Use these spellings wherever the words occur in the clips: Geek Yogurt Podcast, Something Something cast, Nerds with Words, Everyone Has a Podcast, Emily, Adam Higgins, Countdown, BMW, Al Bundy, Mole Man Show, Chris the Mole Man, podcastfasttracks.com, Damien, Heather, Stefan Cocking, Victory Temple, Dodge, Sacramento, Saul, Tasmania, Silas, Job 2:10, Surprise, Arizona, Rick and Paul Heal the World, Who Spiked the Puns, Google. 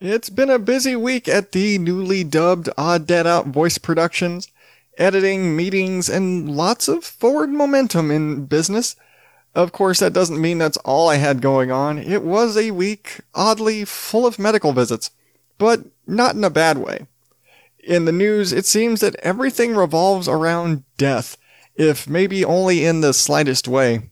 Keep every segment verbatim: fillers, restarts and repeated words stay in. It's been a busy week at the newly dubbed Odd Dad Out Voice Productions. Editing, meetings, and lots of forward momentum in business. Of course, that doesn't mean that's all I had going on. It was a week oddly full of medical visits, but not in a bad way. In the news, it seems that everything revolves around death, if maybe only in the slightest way.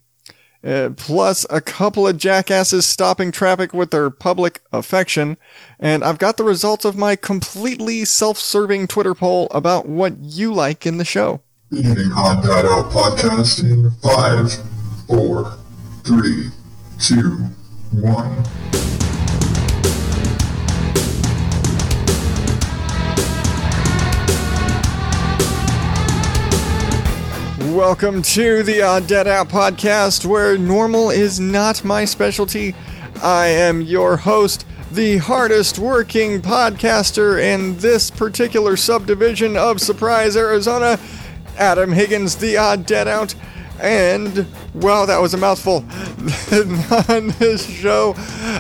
Uh, plus, a couple of jackasses stopping traffic with their public affection, and I've got the results of my completely self-serving Twitter poll about what you like in the show. Leaving Odd Dad Out podcast in five, four, three, two, one. Welcome to the Odd Dad Out podcast, where normal is not my specialty. I am your host, the hardest working podcaster in this particular subdivision of Surprise, Arizona, Adam Higgins, the Odd Dad Out, and, wow, that was a mouthful. On this show,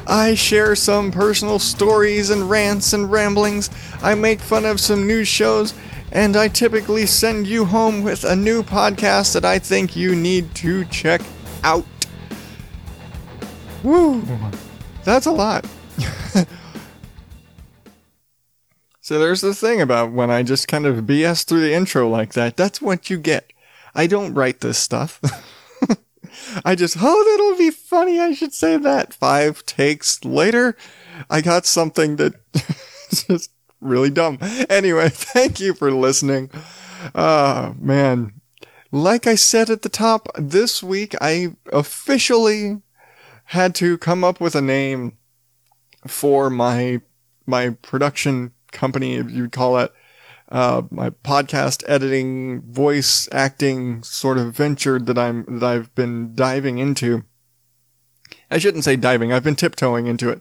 I share some personal stories and rants and ramblings. I make fun of some news shows. And I typically send you home with a new podcast that I think you need to check out. Woo! That's a lot. So there's the thing about when I just kind of B S through the intro like that. That's what you get. I don't write this stuff. I just, oh, that'll be funny. I should say that. Five takes later, I got something that just... really dumb. Anyway, thank you for listening. Uh, man, like I said at the top, this week I officially had to come up with a name for my my production company, if you'd call it, uh, my podcast editing, voice acting sort of venture that I'm that I've been diving into. I shouldn't say diving. I've been tiptoeing into it.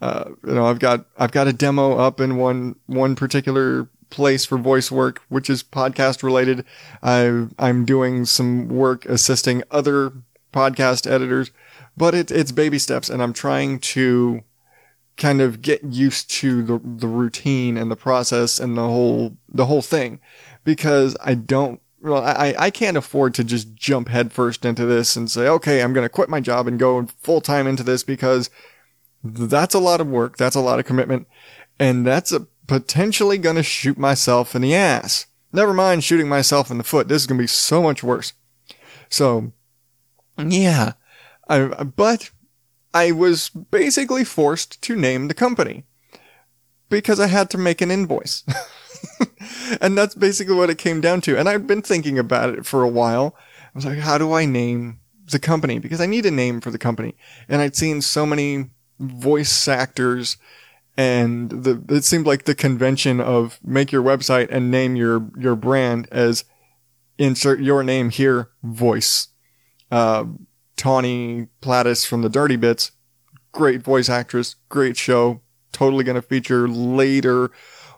Uh, you know, I've got, I've got a demo up in one, one particular place for voice work, which is podcast related. I, I'm doing some work assisting other podcast editors, but it, it's baby steps. And I'm trying to kind of get used to the, the routine and the process and the whole, the whole thing, because I don't, well, I, I can't afford to just jump headfirst into this and say, okay, I'm going to quit my job and go full time into this, because that's a lot of work. That's a lot of commitment. And that's a potentially going to shoot myself in the ass. Never mind shooting myself in the foot. This is going to be so much worse. So, yeah. I, but I was basically forced to name the company because I had to make an invoice. And that's basically what it came down to. And I've been thinking about it for a while. I was like, how do I name the company? Because I need a name for the company. And I'd seen so many voice actors, and the it seemed like the convention of make your website and name your your brand as insert your name here, voice. Uh, Tawny Plattis from the Dirty Bits, great voice actress, great show, totally going to feature later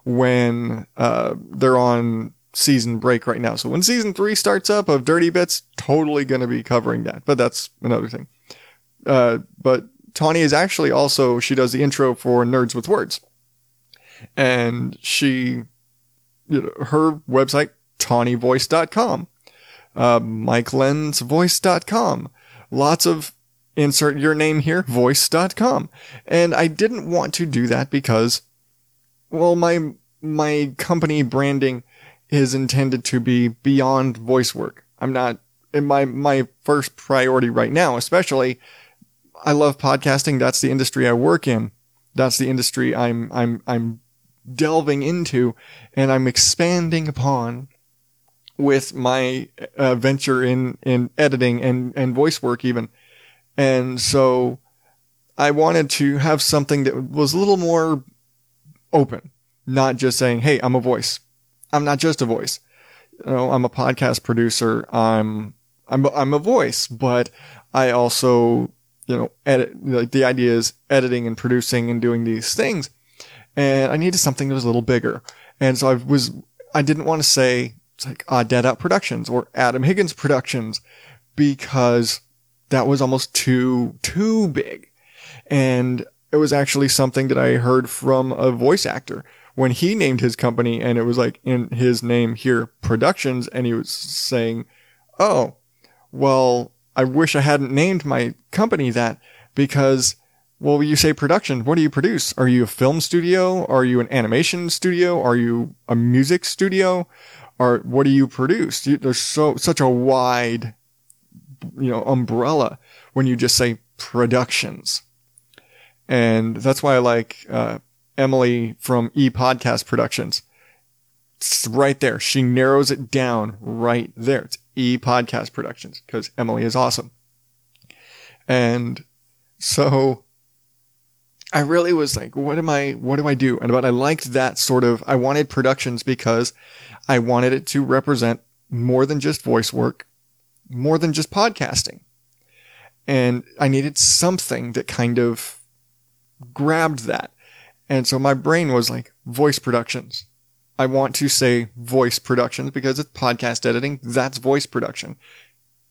when uh, they're on season break right now. So when season three starts up of Dirty Bits, totally going to be covering that, but that's another thing. Uh, but Tawny is actually also, she does the intro for Nerds with Words. And she, you know, her website, tawny voice dot com, uh, Mike Lens voice dot com, lots of insert your name here, voice dot com. And I didn't want to do that because, well, my, my company branding is intended to be beyond voice work. I'm not, in my, my first priority right now, especially, I love podcasting. That's the industry I work in. That's the industry I'm, I'm, I'm delving into, and I'm expanding upon with my uh, venture in, in editing and, and voice work even. And so I wanted to have something that was a little more open, not just saying, hey, I'm a voice. I'm not just a voice. You know, I'm a podcast producer. I'm, I'm, I'm a voice, but I also, you know, edit, like the idea is editing and producing and doing these things. And I needed something that was a little bigger. And so I was, I didn't want to say it's like Odd Dad Out Productions or Adam Higgins Productions, because that was almost too, too big. And It was actually something that I heard from a voice actor when he named his company, and it was like in his name here, Productions, and he was saying, oh, well, I wish I hadn't named my company that because, well, you say production, what do you produce? Are you a film studio? Are you an animation studio? Are you a music studio? Or what do you produce? You, there's so such a wide, you know, umbrella when you just say productions. And that's why I like uh, Emily from E-Podcast Productions. It's right there. She narrows it down right there. It's E-Podcast Productions because Emily is awesome. And so I really was like, what am I, what do I do? And but I liked that sort of, I wanted productions because I wanted it to represent more than just voice work, more than just podcasting. And I needed something that kind of grabbed that. And so my brain was like, voice productions. I want to say voice productions because it's podcast editing. That's voice production.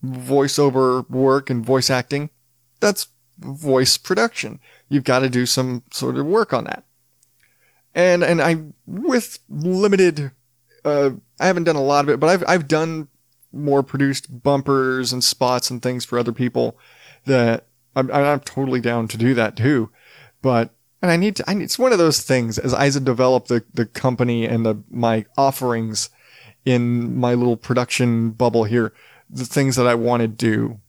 Voiceover work and voice acting. That's voice production. You've got to do some sort of work on that. And, and I, with limited, uh, I haven't done a lot of it, but I've, I've done more produced bumpers and spots and things for other people that I'm, I'm totally down to do that too. But, and I need to, I need, it's one of those things as I develop the, the company and the, my offerings in my little production bubble here, the things that I want to do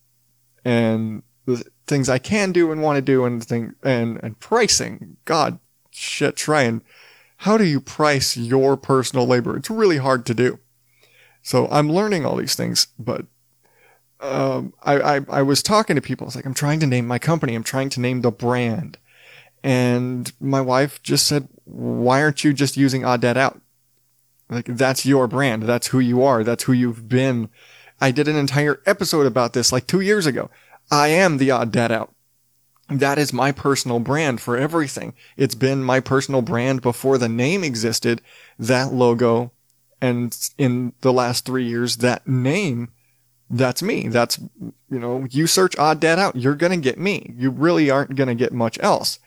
and the things I can do and want to do and thing and, and pricing. God, shit, try and how do you price your personal labor? It's really hard to do. So I'm learning all these things, but um, I, I, I was talking to people. It's like, I'm trying to name my company. I'm trying to name the brand. And my wife just said, why aren't you just using Odd Dad Out? Like, that's your brand. That's who you are. That's who you've been. I did an entire episode about this like two years ago. I am the Odd Dad Out. That is my personal brand for everything. It's been my personal brand before the name existed, that logo, and in the last three years, that name, that's me. That's, you know, you search Odd Dad Out, you're going to get me. You really aren't going to get much else.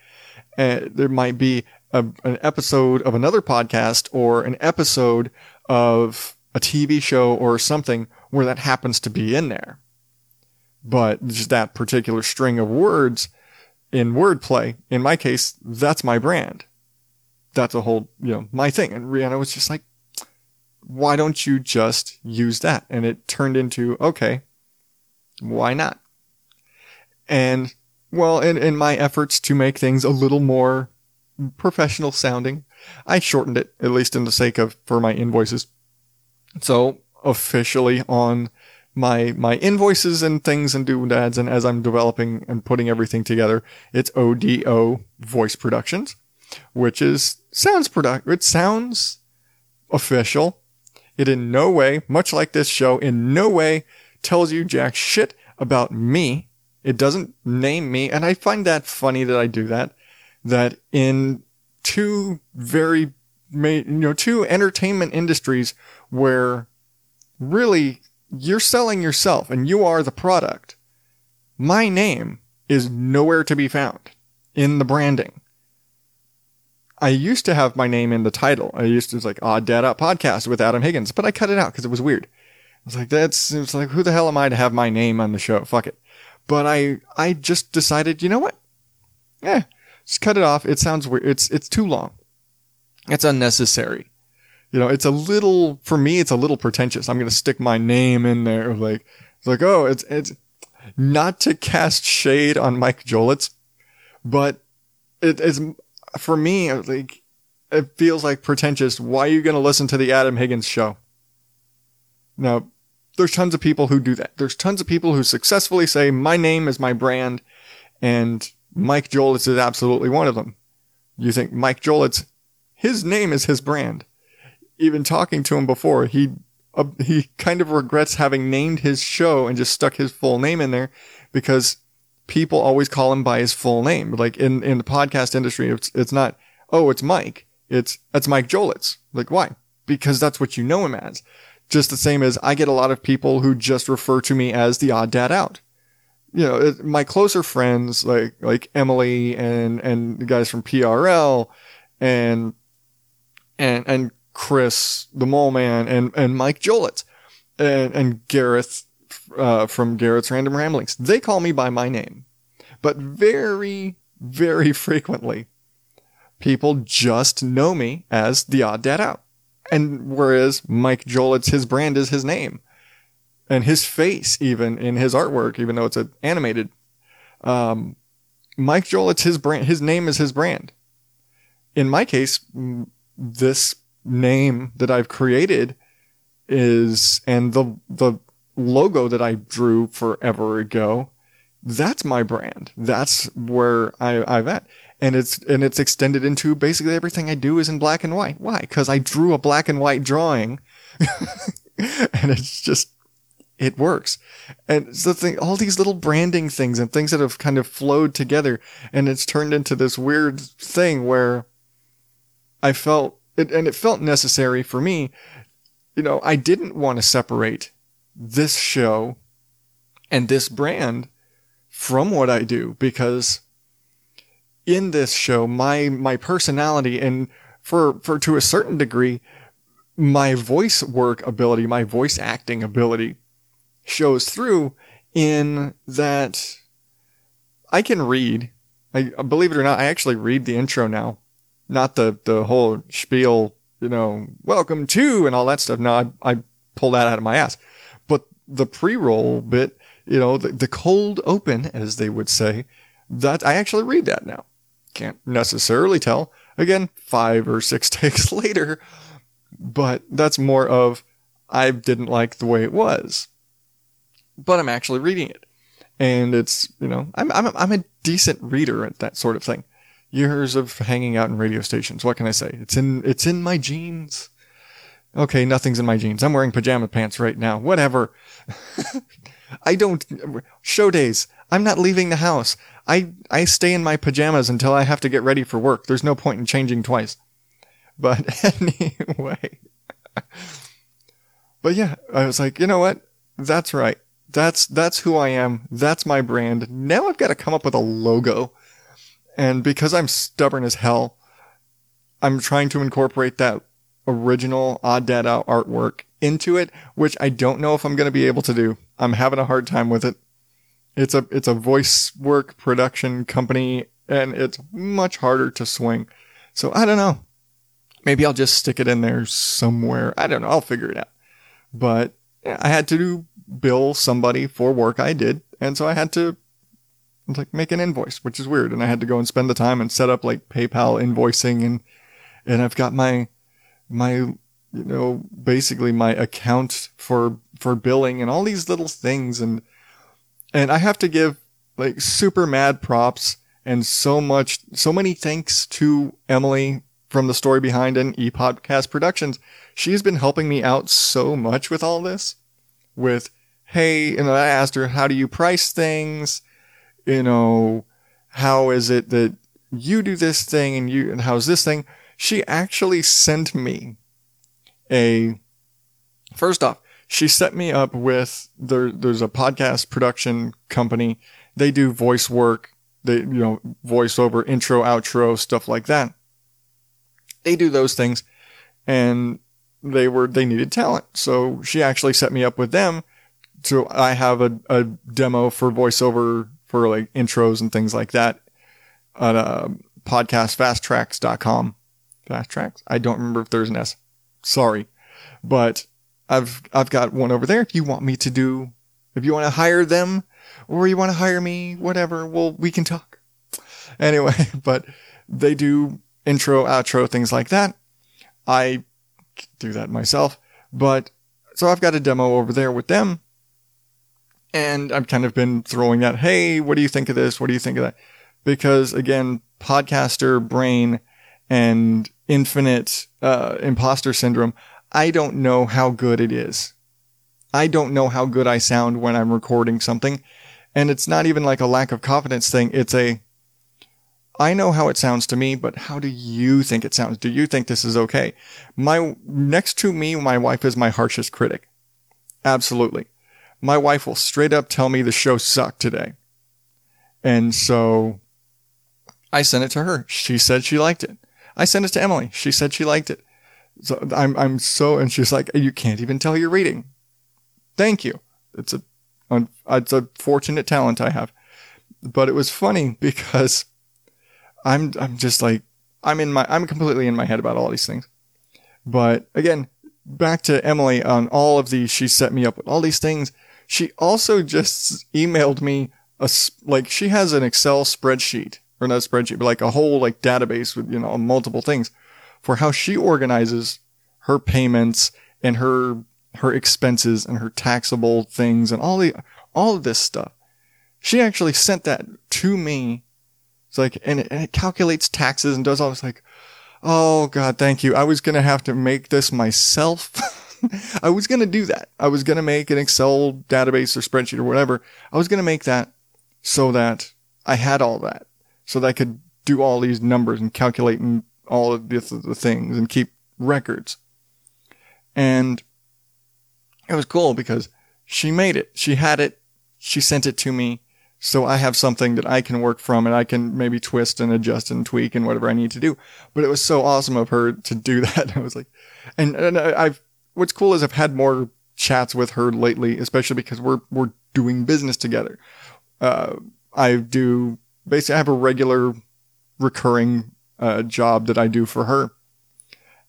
Uh, there might be a, an episode of another podcast or an episode of a T V show or something where that happens to be in there. But just that particular string of words in wordplay, in my case, that's my brand. That's a whole, you know, my thing. And Rihanna was just like, why don't you just use that? And it turned into, okay, why not? And well, in, in my efforts to make things a little more professional sounding, I shortened it, at least in the sake of, for my invoices. So officially on my my invoices and things and doodads, and as I'm developing and putting everything together, it's O D O Voice Productions, which is sounds product it sounds official. It in no way, much like this show, in no way tells you jack shit about me. It doesn't name me, and I find that funny that I do that. That in two very you know two entertainment industries where really you're selling yourself and you are the product. My name is nowhere to be found in the branding. I used to have my name in the title. I used to, it was like Odd Dad Out Podcast with Adam Higgins, but I cut it out because it was weird. I was like, that's, it's like, who the hell am I to have my name on the show? Fuck it. But I, I just decided, you know what? Eh, just cut it off. It sounds weird. It's, it's too long. It's unnecessary. You know, it's a little, for me, it's a little pretentious. I'm going to stick my name in there. Like, it's like, oh, it's, it's not to cast shade on Mike Jollett's, but it is for me, like, it feels like pretentious. Why are you going to listen to the Adam Higgins show? Now, there's tons of people who do that. There's tons of people who successfully say, my name is my brand. And Mike Jollett's is absolutely one of them. You think Mike Jollett's, his name is his brand. Even talking to him before, he uh, he kind of regrets having named his show and just stuck his full name in there because people always call him by his full name. Like in, in the podcast industry, it's it's not, oh, it's Mike. It's that's Mike Jollett's. Like, why? Because that's what you know him as. Just the same as I get a lot of people who just refer to me as the Odd Dad Out. you know, my closer friends like like Emily and and the guys from P R L and and and Chris the Mole Man and and Mike Jollett and and Gareth uh, from Gareth's Random Ramblings, they call me by my name, but very very frequently people just know me as the Odd Dad Out, and whereas Mike Jollett's, his brand is his name. And his face, even in his artwork, even though it's an animated, um, Mike Jollett's his brand. His name is his brand. In my case, this name that I've created is, and the the logo that I drew forever ago, that's my brand. That's where I, I've at, and it's and it's extended into basically everything I do is in black and white. Why? Because I drew a black and white drawing, and it's just. It works. And so the thing, all these little branding things and things that have kind of flowed together, and it's turned into this weird thing where I felt it, and it felt necessary for me. You know, I didn't want to separate this show and this brand from what I do, because in this show, my, my personality and for, for, to a certain degree, my voice work ability, my voice acting ability shows through in that I can read. I believe it or not, I actually read the intro now, not the the whole spiel, you know, welcome to and all that stuff. No, I, I pull that out of my ass. But the pre-roll bit, you know, the, the cold open, as they would say, that I actually read that now. Can't necessarily tell. Again, five or six takes later, but that's more of I didn't like the way it was. But I'm actually reading it, and it's, you know, I'm I'm I'm a decent reader at that sort of thing. Years of hanging out in radio stations. What can I say? It's in it's in my genes. Okay, nothing's in my genes. I'm wearing pajama pants right now. Whatever. I don't show days. I'm not leaving the house. I I stay in my pajamas until I have to get ready for work. There's no point in changing twice. But anyway, but yeah, I was like, you know what? That's right. That's that's who I am. That's my brand. Now I've got to come up with a logo. And because I'm stubborn as hell, I'm trying to incorporate that original Odd Dad Out artwork into it, which I don't know if I'm going to be able to do. I'm having a hard time with it. It's a it's a voice work production company, and it's much harder to swing. So I don't know. Maybe I'll just stick it in there somewhere. I don't know. I'll figure it out. But yeah, I had to do bill somebody for work I did, and so I had to like make an invoice, which is weird, and I had to go and spend the time and set up like PayPal invoicing, and and I've got my my you know basically my account for for billing and all these little things, and and I have to give like super mad props and so much so many thanks to Emily from The Story Behind and ePodcast Productions. She's been helping me out so much with all this. With, hey, and I asked her, how do you price things? You know, how is it that you do this thing and you, and how's this thing? She actually sent me a, first off, she set me up with, there, there's a podcast production company. They do voice work. They, you know, voiceover, intro, outro, stuff like that. They do those things, and they were they needed talent. So she actually set me up with them. So I have a, a demo for voiceover for like intros and things like that at uh, podcast fast tracks dot com. Fast Tracks? I don't remember if there's an S. Sorry. But I've I've got one over there. If you want me to do, if you want to hire them or you want to hire me, whatever, well, we can talk. Anyway, but they do intro, outro, things like that. I do that myself, but so I've got a demo over there with them, and I've kind of been throwing that, hey, what do you think of this, what do you think of that, because again, podcaster brain and infinite uh imposter syndrome, I don't know how good it is. I don't know how good I sound when I'm recording something, and it's not even like a lack of confidence thing. It's a, I know how it sounds to me, but how do you think it sounds? Do you think this is okay? My next to me, my wife is my harshest critic. Absolutely. my wife will straight up tell me the show sucked today. And so I sent it to her. She said she liked it. I sent it to Emily. She said she liked it. So I'm, I'm so, and she's like, you can't even tell you're reading. Thank you. It's a, it's a fortunate talent I have. But it was funny because I'm, I'm just like, I'm in my, I'm completely in my head about all these things. But again, back to Emily on all of these, she set me up with all these things. She also just emailed me a, like, she has an Excel spreadsheet, or not a spreadsheet, but like a whole like database with, you know, multiple things for how she organizes her payments and her, her expenses and her taxable things and all the, all of this stuff. She actually sent that to me. It's like, and it, and it calculates taxes and does all this. Like, oh God, thank you. I was going to have to make this myself. I was going to do that. I was going to make an Excel database or spreadsheet or whatever. I was going to make that so that I had all that, so that I could do all these numbers and calculate and all of the, the things and keep records. And it was cool because she made it. She had it. She sent it to me. So I have something that I can work from, and I can maybe twist and adjust and tweak and whatever I need to do. But it was so awesome of her to do that. I was like, and, and I've, what's cool is I've had more chats with her lately, especially because we're, we're doing business together. Uh, I do basically, I have a regular recurring, uh, job that I do for her,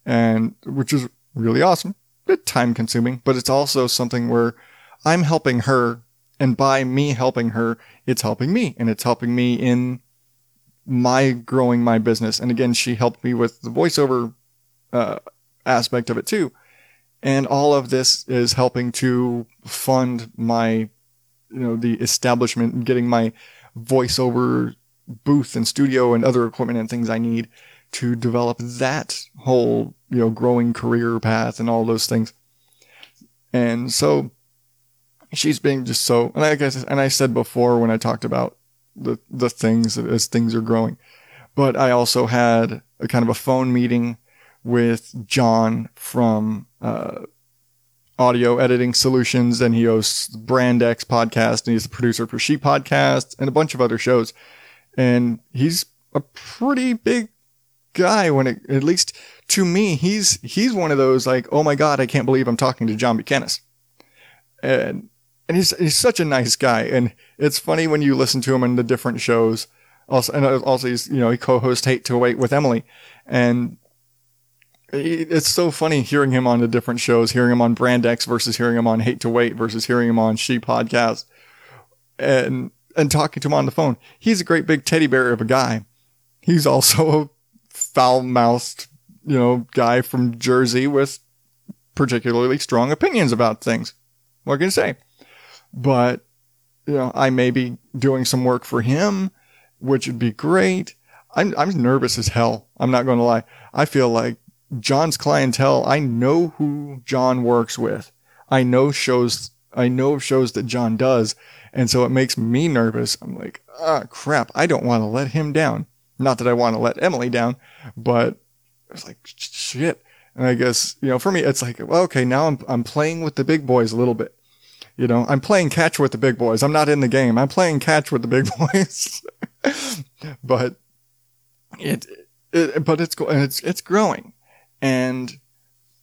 and which is really awesome, a bit time consuming, but it's also something where I'm helping her. And by me helping her, it's helping me. And it's helping me in my growing my business. And again, she helped me with the voiceover uh, aspect of it too. And all of this is helping to fund my, you know, the establishment and getting my voiceover booth and studio and other equipment and things I need to develop that whole, you know, growing career path and all those things. And so she's being just so, and I guess, and I said before when I talked about the, the things as things are growing, but I also had a kind of a phone meeting with John from, uh, Audio Editing Solutions. And he hosts the Brand X podcast, and he's the producer for She Podcast and a bunch of other shows. And he's a pretty big guy when it, at least to me, he's, he's one of those like, oh my God, I can't believe I'm talking to John Bukenas. And, And he's he's such a nice guy, and it's funny when you listen to him in the different shows. Also, and also he's, you know, he co-hosts Hate to Wait with Emily, and it's so funny hearing him on the different shows, hearing him on Brand X versus hearing him on Hate to Wait versus hearing him on She Podcast, and and talking to him on the phone. He's a great big teddy bear of a guy. He's also a foul-mouthed, you know, guy from Jersey with particularly strong opinions about things. What can I say? But, you know, I may be doing some work for him, which would be great. I'm I'm nervous as hell. I'm not going to lie. I feel like John's clientele, I know who John works with. I know shows, I know shows that John does. And so it makes me nervous. I'm like, ah, crap. I don't want to let him down. Not that I want to let Emily down, but it's like, shit. And I guess, you know, for me, it's like, well, okay, now I'm I'm playing with the big boys a little bit. You know, I'm playing catch with the big boys. I'm not in the game. I'm playing catch with the big boys. But it, it, but it's and it's it's growing, and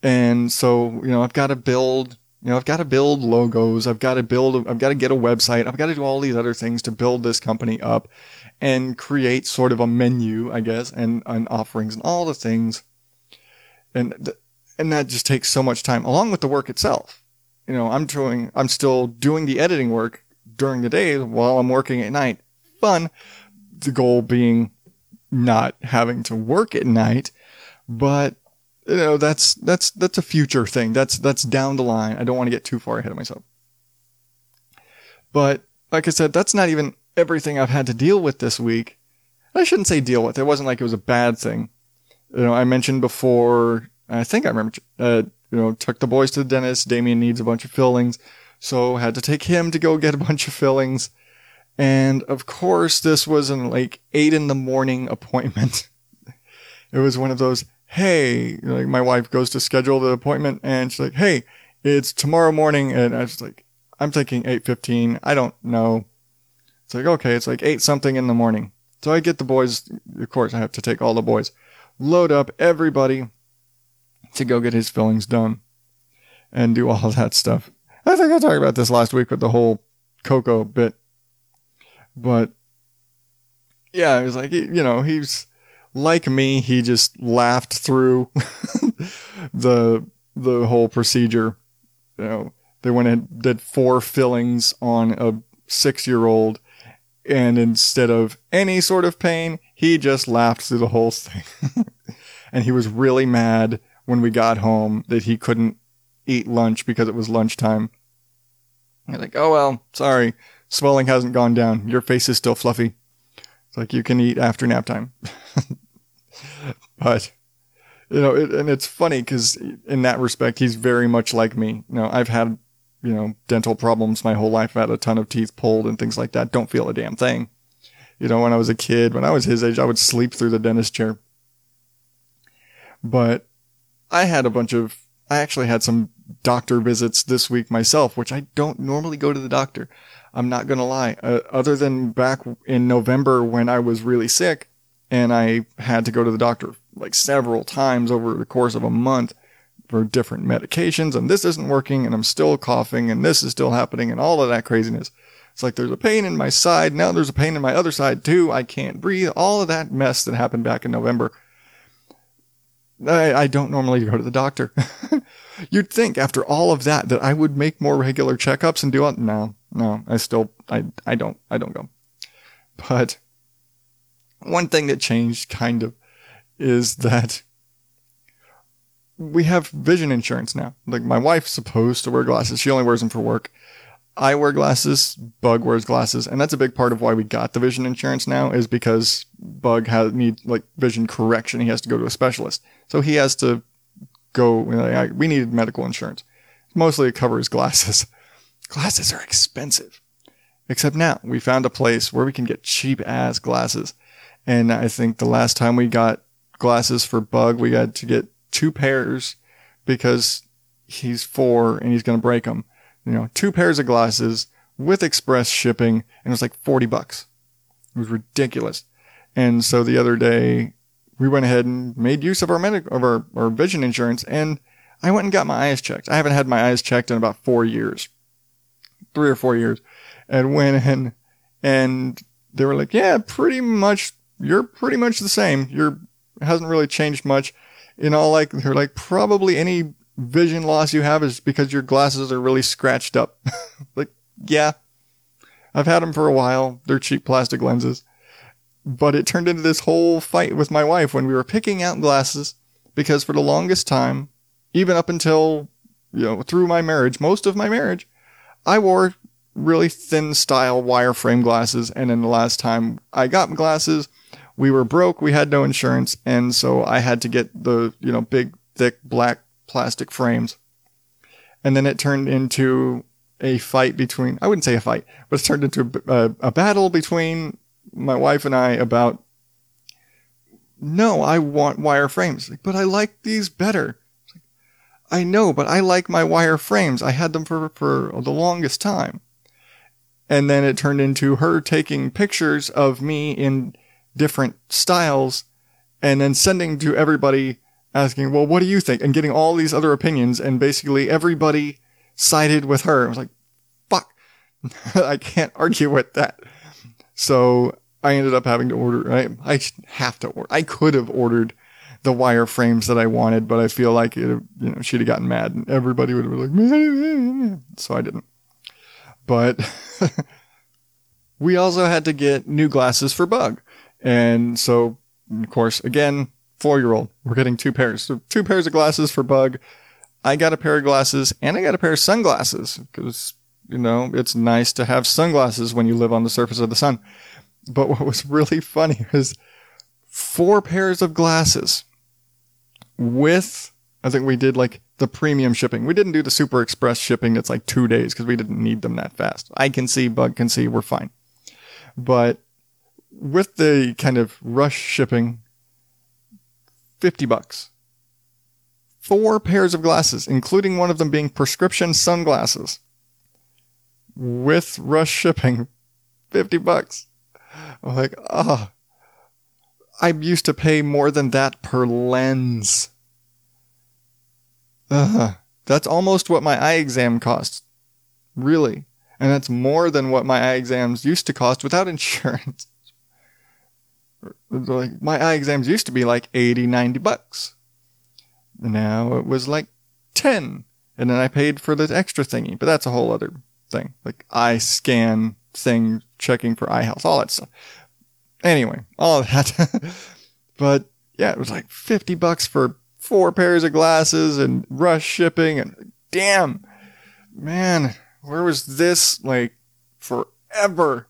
and so you know, I've got to build. You know, I've got to build logos. I've got to build. I've got to get a website. I've got to do all these other things to build this company up, and create sort of a menu, I guess, and and offerings and all the things, and th- and that just takes so much time, along with the work itself. You know, I'm doing, I'm still doing the editing work during the day while I'm working at night. Fun. The goal being not having to work at night, but you know, that's, that's, that's a future thing. That's, that's down the line. I don't want to get too far ahead of myself. But like I said, that's not even everything I've had to deal with this week. I shouldn't say deal with. It wasn't like it was a bad thing. You know, I mentioned before, I think I remember, uh, you know, took the boys to the dentist. Damien needs a bunch of fillings. So had to take him to go get a bunch of fillings. And of course, this was an like eight in the morning appointment. It was one of those, hey, like my wife goes to schedule the appointment and she's like, hey, it's tomorrow morning. And I was like, I'm thinking eight fifteen. I don't know. It's like, okay, it's like eight something in the morning. So I get the boys. Of course, I have to take all the boys. Load up everybody to go get his fillings done and do all that stuff. I think I talked about this last week with the whole Coco bit. But, yeah, it was like, you know, he's like me. He just laughed through the the whole procedure. You know, they went and did four fillings on a six-year-old, and instead of any sort of pain, he just laughed through the whole thing. And he was really mad when we got home that he couldn't eat lunch because it was lunchtime. You're like, oh, well, sorry. Swelling hasn't gone down. Your face is still fluffy. It's like you can eat after nap time. But, you know, it, and it's funny because in that respect, he's very much like me. You know, I've had, you know, dental problems my whole life. I've had a ton of teeth pulled and things like that. Don't feel a damn thing. You know, when I was a kid, when I was his age, I would sleep through the dentist chair. But I had a bunch of, I actually had some doctor visits this week myself, which I don't normally go to the doctor. I'm not going to lie. Uh, other than back in November when I was really sick and I had to go to the doctor like several times over the course of a month for different medications, and this isn't working, and I'm still coughing, and this is still happening, and all of that craziness. It's like there's a pain in my side. Now there's a pain in my other side too. I can't breathe. All of that mess that happened back in November. I, I don't normally go to the doctor. You'd think after all of that, that I would make more regular checkups and do all. No, no, I still, I, I don't, I don't go. But one thing that changed kind of is that we have vision insurance now. Like my wife's supposed to wear glasses. She only wears them for work. I wear glasses. Bug wears glasses. And that's a big part of why we got the vision insurance now is because Bug has need like vision correction. He has to go to a specialist. So he has to go. You know, we needed medical insurance. Mostly it covers glasses. Glasses are expensive. Except now we found a place where we can get cheap ass glasses. And I think the last time we got glasses for Bug, we had to get two pairs because he's four and he's going to break them. You know, two pairs of glasses with express shipping, and it was like forty bucks. It was ridiculous. And so the other day, we went ahead and made use of our medical, of our, our vision insurance, and I went and got my eyes checked. I haven't had my eyes checked in about four years, three or four years, and went in, and they were like, "Yeah, pretty much. You're pretty much the same. You're hasn't really changed much." You know, like they're like probably any vision loss you have is because your glasses are really scratched up. Like, yeah, I've had them for a while. They're cheap plastic lenses. But it turned into this whole fight with my wife when we were picking out glasses, because for the longest time, even up until, you know, through my marriage, most of my marriage, I wore really thin style wireframe glasses. And then the last time I got glasses, we were broke. We had no insurance. And so I had to get the, you know, big, thick, black plastic frames. And then it turned into a fight between, I wouldn't say a fight, but it turned into a, a, a battle between my wife and I about, no, I want wireframes, but I like these better. I know, but I like my wireframes. I had them for, for the longest time. And then it turned into her taking pictures of me in different styles and then sending to everybody asking, well, what do you think? And getting all these other opinions, and basically everybody sided with her. I was like, fuck, I can't argue with that. So I ended up having to order, I, I have to order, I could have ordered the wireframes that I wanted, but I feel like, it, you know, she'd have gotten mad and everybody would have been like, meh. So I didn't. But we also had to get new glasses for Bug. And so, of course, again, four-year-old, we're getting two pairs. So two pairs of glasses for Bug. I got a pair of glasses, and I got a pair of sunglasses because, you know, it's nice to have sunglasses when you live on the surface of the sun. But what was really funny is four pairs of glasses with, I think we did like the premium shipping. We didn't do the super express shipping that's like two days because we didn't need them that fast. I can see, Bug can see, we're fine. But with the kind of rush shipping, fifty bucks. Four pairs of glasses, including one of them being prescription sunglasses. with rush shipping, fifty bucks. I'm like, ah, oh, I'm used to pay more than that per lens. Uh, that's almost what my eye exam costs, really. And that's more than what my eye exams used to cost without insurance. Like, my eye exams used to be like eighty, ninety bucks. Now it was like ten. And then I paid for the extra thingy, but that's a whole other thing. Like eye scan thing, checking for eye health, all that stuff. Anyway, all of that. But yeah, it was like fifty bucks for four pairs of glasses and rush shipping. And damn, man, where was this like forever?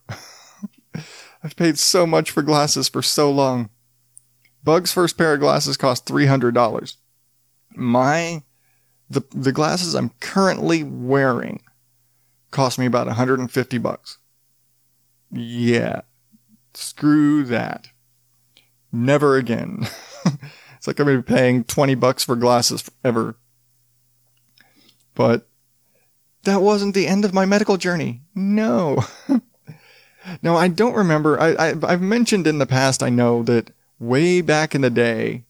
I've paid so much for glasses for so long. Bug's first pair of glasses cost three hundred dollars. My, the the glasses I'm currently wearing cost me about one hundred fifty bucks. Yeah. Screw that. Never again. It's like I'm going to be paying twenty bucks for glasses forever. But that wasn't the end of my medical journey. No. No, I don't remember. I, I, I've mentioned in the past, I know that way back in the day,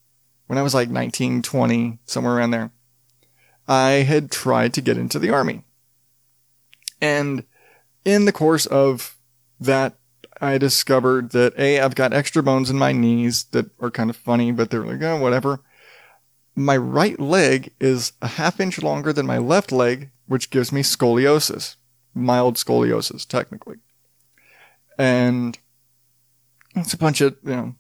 when I was like nineteen, twenty, somewhere around there, I had tried to get into the army. And in the course of that, I discovered that, A, I've got extra bones in my knees that are kind of funny, but they're like, oh, whatever. My right leg is a half inch longer than my left leg, which gives me scoliosis, mild scoliosis, technically. And it's a bunch of, you know,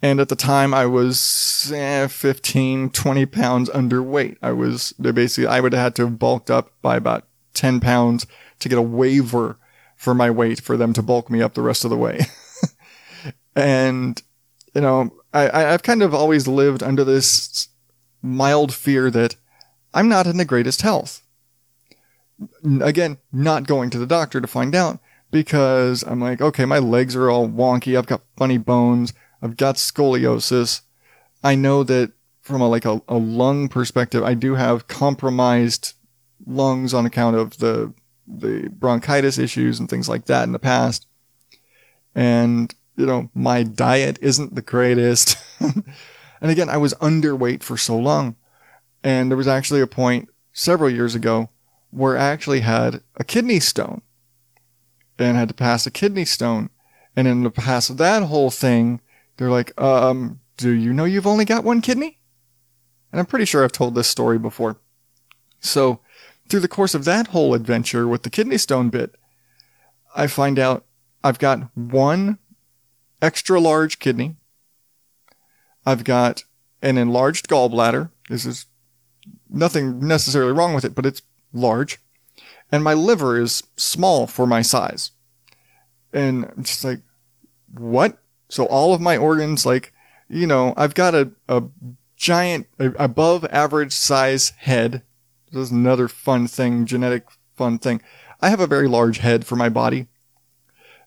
and at the time I was eh, fifteen, twenty pounds underweight. I was basically, I would have had to have bulked up by about ten pounds to get a waiver for my weight for them to bulk me up the rest of the way. And, you know, I, I've kind of always lived under this mild fear that I'm not in the greatest health. Again, not going to the doctor to find out. Because I'm like, okay, my legs are all wonky. I've got funny bones. I've got scoliosis. I know that from a, like a, a lung perspective, I do have compromised lungs on account of the the bronchitis issues and things like that in the past. And, you know, my diet isn't the greatest. And again, I was underweight for so long. And there was actually a point several years ago where I actually had a kidney stone. And had to pass a kidney stone. And in the pass of that whole thing, they're like, um, do you know you've only got one kidney? And I'm pretty sure I've told this story before. So through the course of that whole adventure with the kidney stone bit, I find out I've got one extra large kidney. I've got an enlarged gallbladder. This is nothing necessarily wrong with it, but it's large. And my liver is small for my size. And I'm just like, what? So all of my organs, like, you know, I've got a, a giant, a, above average size head. This is another fun thing, genetic fun thing. I have a very large head for my body.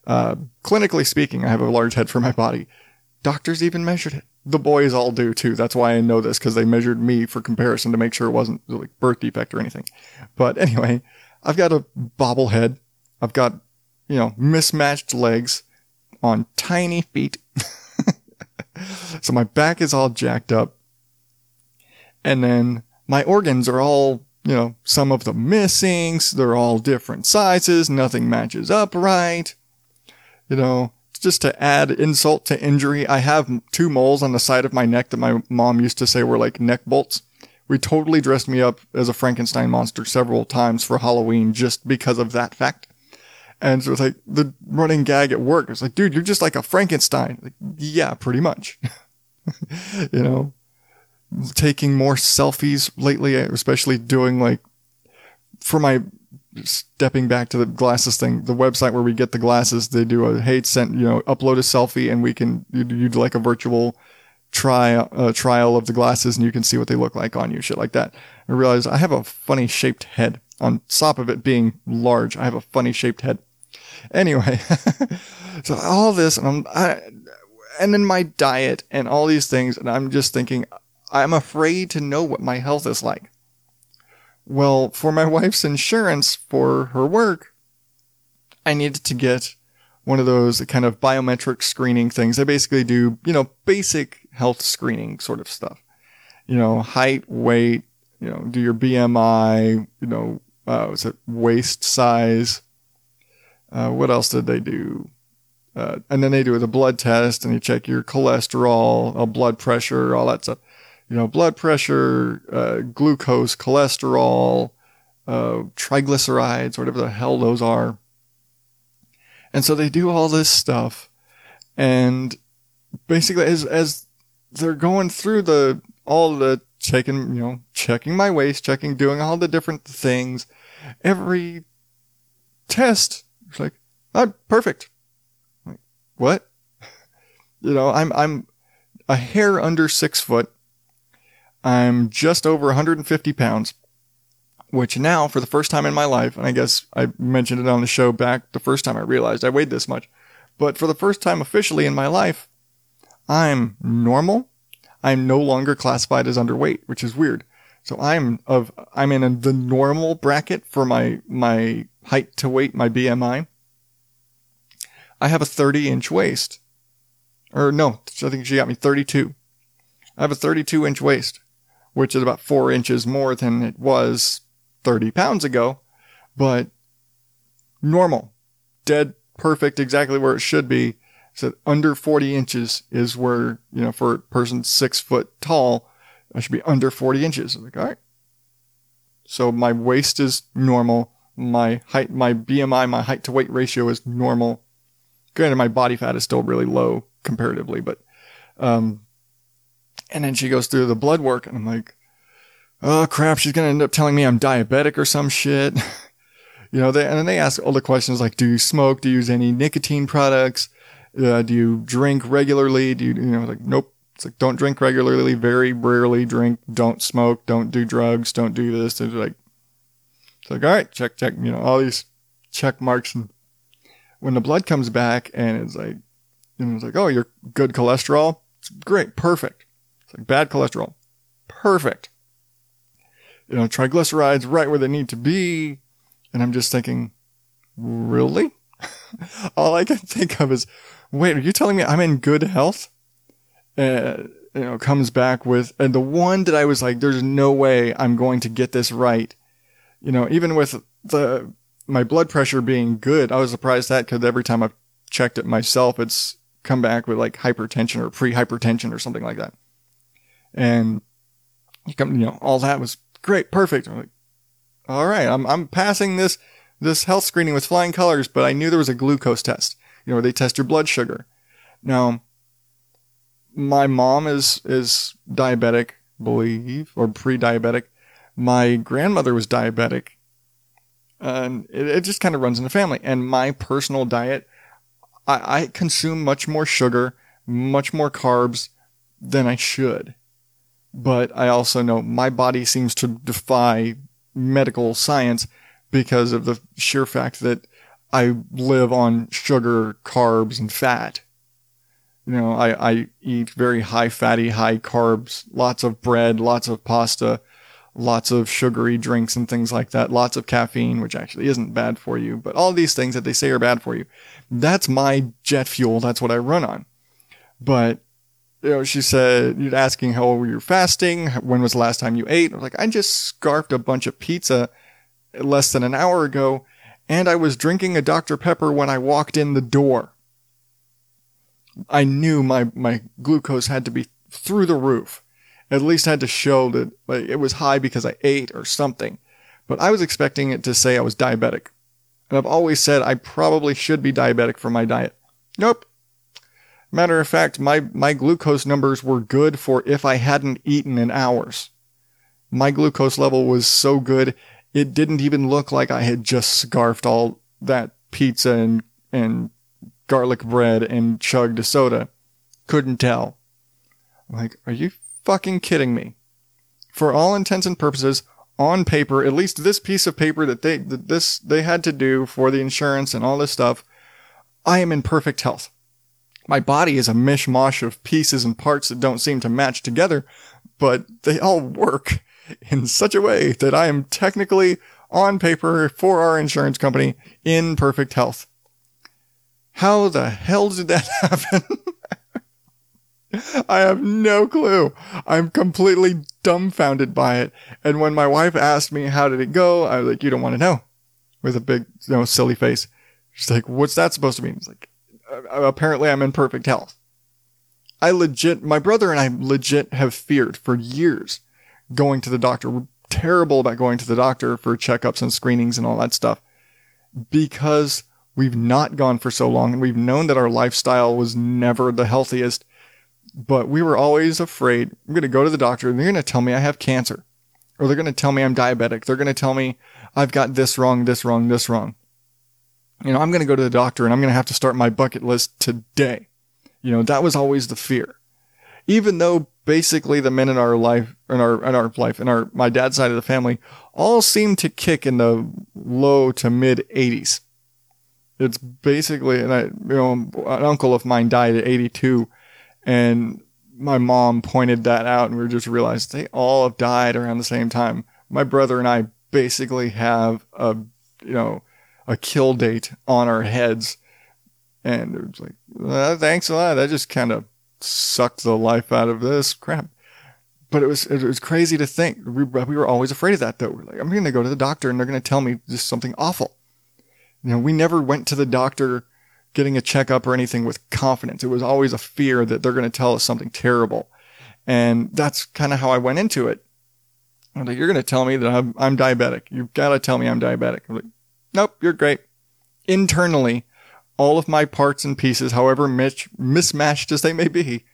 Uh, clinically speaking, I have a large head for my body. Doctors even measured it. The boys all do too. That's why I know this, because they measured me for comparison to make sure it wasn't like birth defect or anything. But anyway, I've got a bobblehead. I've got, you know, mismatched legs on tiny feet. So my back is all jacked up. And then my organs are all, you know, some of them missing. So they're all different sizes. Nothing matches up right. You know, just to add insult to injury, I have two moles on the side of my neck that my mom used to say were like neck bolts. We totally dressed me up as a Frankenstein monster several times for Halloween just because of that fact. And so it's like the running gag at work. It's like, dude, you're just like a Frankenstein. Like, yeah, pretty much. You know, taking more selfies lately, especially doing like for my stepping back to the glasses thing, the website where we get the glasses, they do a hate sent, you know, upload a selfie and we can, you'd like a virtual try uh, trial of the glasses and you can see what they look like on you, shit like that. I realized I have a funny shaped head. On top of it being large, I have a funny shaped head. Anyway, so all this and I'm, I, and then my diet and all these things, and I'm just thinking, I'm afraid to know what my health is like. Well, for my wife's insurance for her work, I needed to get one of those kind of biometric screening things. I basically do, you know, basic health screening sort of stuff. You know, height, weight, you know, do your B M I, you know, uh, was it waist size? Uh, what else did they do? Uh, and then they do the blood test and they check your cholesterol, uh, blood pressure, all that stuff. You know, blood pressure, uh, glucose, cholesterol, uh, triglycerides, whatever the hell those are. And so they do all this stuff. And basically as, as they're going through the, all the checking, you know, checking my waist, checking, doing all the different things, every test, it's like, not perfect. I'm like, what? You know, I'm, I'm a hair under six foot. I'm just over one hundred fifty pounds. Which now, for the first time in my life, and I guess I mentioned it on the show back the first time I realized I weighed this much, but for the first time officially in my life, I'm normal. I'm no longer classified as underweight, which is weird. So I'm of I'm in a, the normal bracket for my my height to weight, my B M I. I have a thirty inch waist, or no, I think she got me thirty-two. I have a thirty-two inch waist, which is about four inches more than it was thirty pounds ago, but normal, dead perfect, exactly where it should be. So under forty inches is where, you know, for a person six foot tall, I should be under forty inches. I'm like, all right. So my waist is normal. My height, my B M I, my height to weight ratio is normal. Granted, my body fat is still really low comparatively, but, um, and then she goes through the blood work and I'm like, oh crap, she's going to end up telling me I'm diabetic or some shit. You know, they, and then they ask all the questions like, do you smoke? Do you use any nicotine products? Uh, do you drink regularly? Do you, you know, like, nope. It's like, don't drink regularly. Very rarely drink. Don't smoke. Don't do drugs. Don't do this. It's like, it's like, all right, check, check, you know, all these check marks. And when the blood comes back and it's like, and it's like, oh, you're good cholesterol. It's great. Perfect. It's like bad cholesterol. Perfect. You know, triglycerides right where they need to be. And I'm just thinking, really? All I can think of is, wait, are you telling me I'm in good health? Uh, you know, comes back with, and the one that I was like, there's no way I'm going to get this right. You know, even with the, my blood pressure being good, I was surprised that because every time I've checked it myself, it's come back with like hypertension or pre-hypertension or something like that. And you come, you know, all that was great. Perfect. I'm like, all right, I'm, I'm passing this, this health screening with flying colors, but I knew there was a glucose test, you know, where they test your blood sugar. Now, my mom is, is diabetic, believe, or pre-diabetic. My grandmother was diabetic. And it, it just kind of runs in the family. And my personal diet, I, I consume much more sugar, much more carbs than I should. But I also know my body seems to defy medical science because of the sheer fact that I live on sugar, carbs, and fat. You know, I, I eat very high fatty, high carbs, lots of bread, lots of pasta, lots of sugary drinks and things like that, lots of caffeine, which actually isn't bad for you, but all these things that they say are bad for you. That's my jet fuel. That's what I run on. But you know, she said, you're asking how old were you fasting? When was the last time you ate? I was like, I just scarfed a bunch of pizza less than an hour ago, and I was drinking a Doctor Pepper when I walked in the door. I knew my, my glucose had to be through the roof. At least had to show that like, it was high because I ate or something. But I was expecting it to say I was diabetic. And I've always said I probably should be diabetic for my diet. Nope. Matter of fact, my, my glucose numbers were good for if I hadn't eaten in hours. My glucose level was so good, it didn't even look like I had just scarfed all that pizza and, and garlic bread and chugged a soda. Couldn't tell. I'm like, are you fucking kidding me? For all intents and purposes, on paper, at least this piece of paper that they, that this, they had to do for the insurance and all this stuff, I am in perfect health. My body is a mishmash of pieces and parts that don't seem to match together, but they all work in such a way that I am technically, on paper, for our insurance company, in perfect health. How the hell did that happen? I have no clue. I'm completely dumbfounded by it. And when my wife asked me, how did it go? I was like, you don't want to know. With a big, you know, silly face. She's like, what's that supposed to mean? It's like, apparently I'm in perfect health. I legit, my brother and I legit have feared for years going to the doctor. We're terrible about going to the doctor for checkups and screenings and all that stuff because we've not gone for so long and we've known that our lifestyle was never the healthiest, but we were always afraid. I'm going to go to the doctor and they're going to tell me I have cancer, or they're going to tell me I'm diabetic. They're going to tell me I've got this wrong, this wrong, this wrong. You know, I'm going to go to the doctor and I'm going to have to start my bucket list today. You know, that was always the fear. Even though basically the men in our life, in our, in our life, in our, my dad's side of the family, all seem to kick in the low to mid eighties. It's basically, and I, you know, an uncle of mine died at eighty-two, and my mom pointed that out, and we just realized they all have died around the same time. My brother and I basically have a, you know, a kill date on our heads. And it was like, well, thanks a lot. That just kind of sucked the life out of this crap. But it was it was crazy to think. We, we were always afraid of that, though. We're like, I'm going to go to the doctor, and they're going to tell me just something awful. You know, we never went to the doctor getting a checkup or anything with confidence. It was always a fear that they're going to tell us something terrible. And that's kind of how I went into it. I'm like, you're going to tell me that I'm, I'm diabetic. You've got to tell me I'm diabetic. I'm like, nope, you're great. Internally, all of my parts and pieces, however much mismatched as they may be,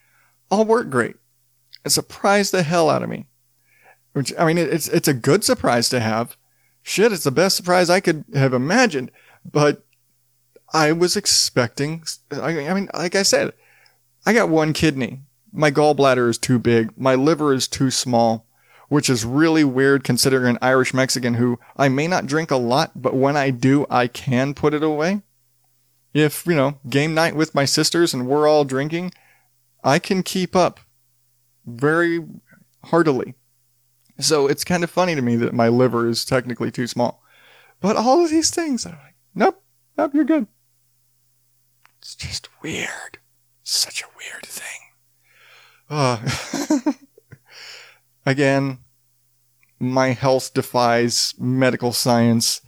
all work great. It surprised the hell out of me. Which, I mean, it's it's a good surprise to have. Shit, it's the best surprise I could have imagined. But I was expecting, I mean, like I said, I got one kidney. My gallbladder is too big. My liver is too small, which is really weird considering an Irish Mexican who I may not drink a lot, but when I do, I can put it away. If, you know, game night with my sisters and we're all drinking, I can keep up very heartily. So it's kind of funny to me that my liver is technically too small. But all of these things, I'm like, nope, nope, you're good. It's just weird. Such a weird thing. Uh, again, my health defies medical science.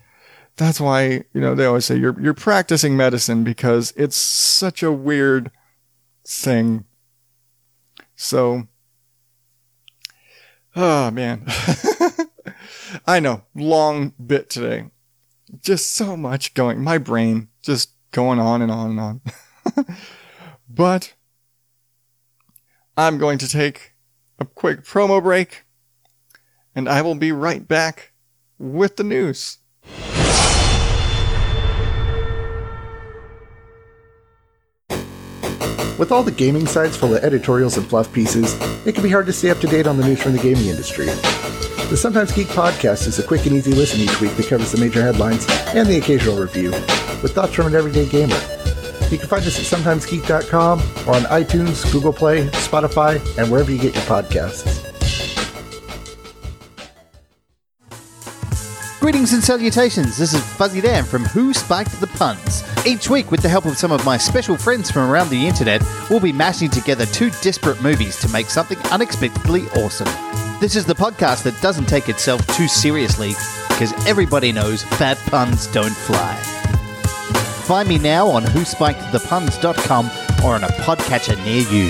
That's why, you know, they always say you're you're practicing medicine because it's such a weird thing. So, oh man, I know, long bit today. Just so much going, my brain just going on and on and on. But I'm going to take a quick promo break, and I will be right back with the news. With all the gaming sites full of editorials and fluff pieces, it can be hard to stay up to date on the news from the gaming industry. The Sometimes Geek podcast is a quick and easy listen each week that covers the major headlines and the occasional review, with thoughts from an everyday gamer. You can find us at sometimes geek dot com or on iTunes, Google Play, Spotify, and wherever you get your podcasts. Greetings and salutations, this is Fuzzy Dan from Who Spiked the Puns. Each week, with the help of some of my special friends from around the internet, we'll be mashing together two disparate movies to make something unexpectedly awesome. This is the podcast that doesn't take itself too seriously, because everybody knows fat puns don't fly. Find me now on who spiked the puns dot com or on a podcatcher near you.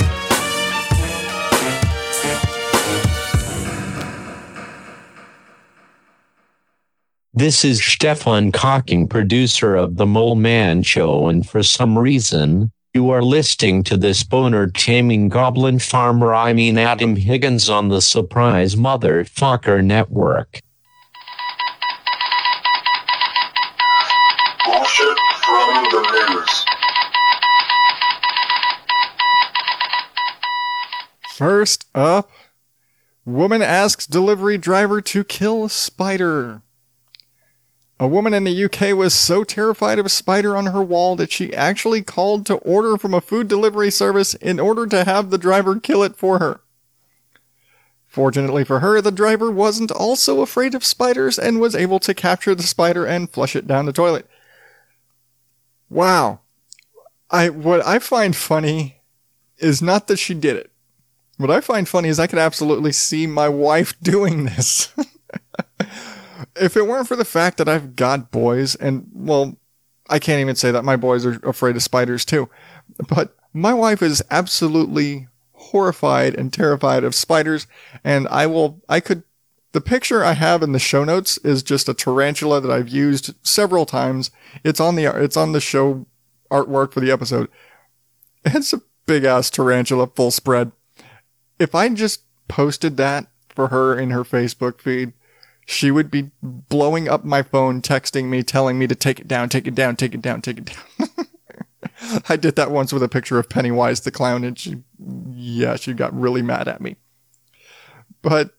This is Stefan Cocking, producer of the Mole Man Show, and for some reason, you are listening to this boner-taming goblin farmer, I mean Adam Higgins, on the Surprise Motherfucker Network. Bullshit from the news. First up, woman asks delivery driver to kill a spider. A woman in the U K was so terrified of a spider on her wall that she actually called to order from a food delivery service in order to have the driver kill it for her. Fortunately for her, the driver wasn't also afraid of spiders and was able to capture the spider and flush it down the toilet. Wow. I what I find funny is not that she did it. What I find funny is I could absolutely see my wife doing this. If it weren't for the fact that I've got boys, and, well, I can't even say that. My boys are afraid of spiders, too. But my wife is absolutely horrified and terrified of spiders, and I will, I could, the picture I have in the show notes is just a tarantula that I've used several times. It's on the, it's on the show artwork for the episode. It's a big-ass tarantula, full spread. If I just posted that for her in her Facebook feed, she would be blowing up my phone, texting me, telling me to take it down, take it down, take it down, take it down. I did that once with a picture of Pennywise the Clown, and she, yeah, she got really mad at me. But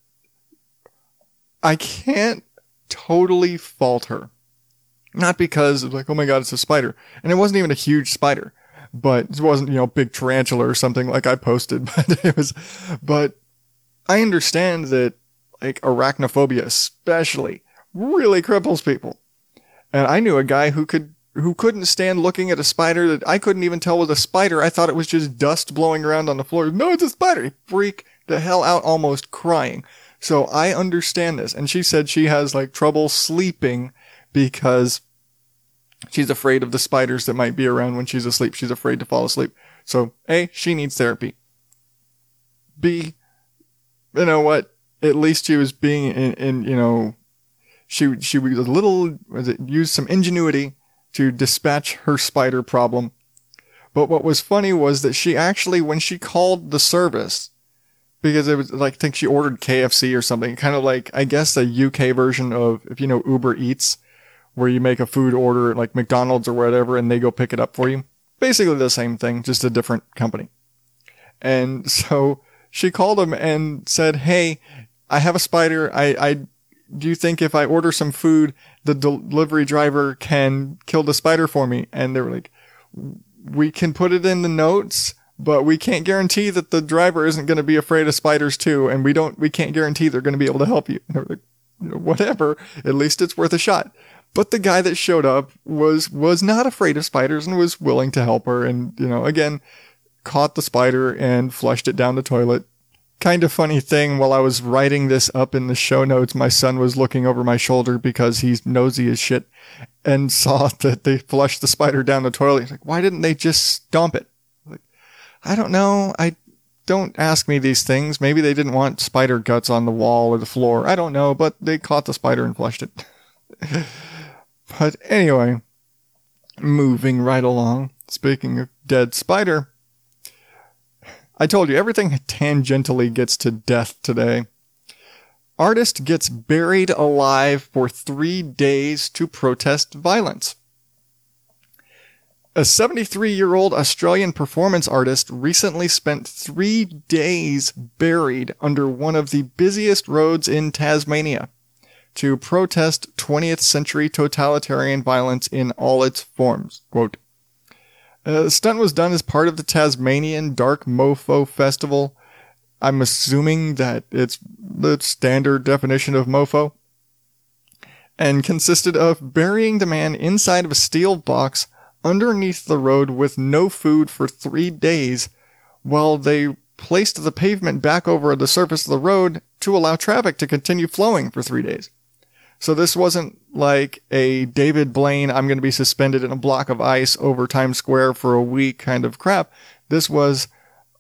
I can't totally fault her. Not because it's like, oh my God, it's a spider. And it wasn't even a huge spider, but it wasn't, you know, big tarantula or something like I posted, but it was, but I understand that, like, arachnophobia especially really cripples people. And I knew a guy who could, who couldn't stand looking at a spider that I couldn't even tell was a spider. I thought it was just dust blowing around on the floor. No, it's a spider. He freaked the hell out, almost crying. So I understand this. And she said she has, like, trouble sleeping because she's afraid of the spiders that might be around when she's asleep. She's afraid to fall asleep. So A, she needs therapy. B, you know what? At least she was being in, in you know, she, she was a little, was it, used some ingenuity to dispatch her spider problem. But what was funny was that she actually, when she called the service, because it was like, I think she ordered K F C or something, kind of like, I guess a U K version of, if you know, Uber Eats, where you make a food order at like McDonald's or whatever, and they go pick it up for you. Basically the same thing, just a different company. And so she called him and said, hey, I have a spider. I, I, do you think if I order some food, the del- delivery driver can kill the spider for me? And they were like, we can put it in the notes, but we can't guarantee that the driver isn't going to be afraid of spiders too. And we don't, we can't guarantee they're going to be able to help you. And they were like, whatever, at least it's worth a shot. But the guy that showed up was, was not afraid of spiders and was willing to help her. And, you know, again, caught the spider and flushed it down the toilet. Kind of funny thing, while I was writing this up in the show notes, my son was looking over my shoulder because he's nosy as shit and saw that they flushed the spider down the toilet. He's like, why didn't they just stomp it? I'm like, I don't know. I don't ask me these things. Maybe they didn't want spider guts on the wall or the floor. I don't know, but they caught the spider and flushed it. But anyway, moving right along. Speaking of dead spider, I told you, everything tangentially gets to death today. Artist gets buried alive for three days to protest violence. A seventy-three-year-old Australian performance artist recently spent three days buried under one of the busiest roads in Tasmania to protest twentieth century totalitarian violence in all its forms. Quote, Uh, the stunt was done as part of the Tasmanian Dark Mofo Festival. I'm assuming that it's the standard definition of mofo. And consisted of burying the man inside of a steel box underneath the road with no food for three days while they placed the pavement back over the surface of the road to allow traffic to continue flowing for three days. So this wasn't like a David Blaine, I'm going to be suspended in a block of ice over Times Square for a week kind of crap. This was,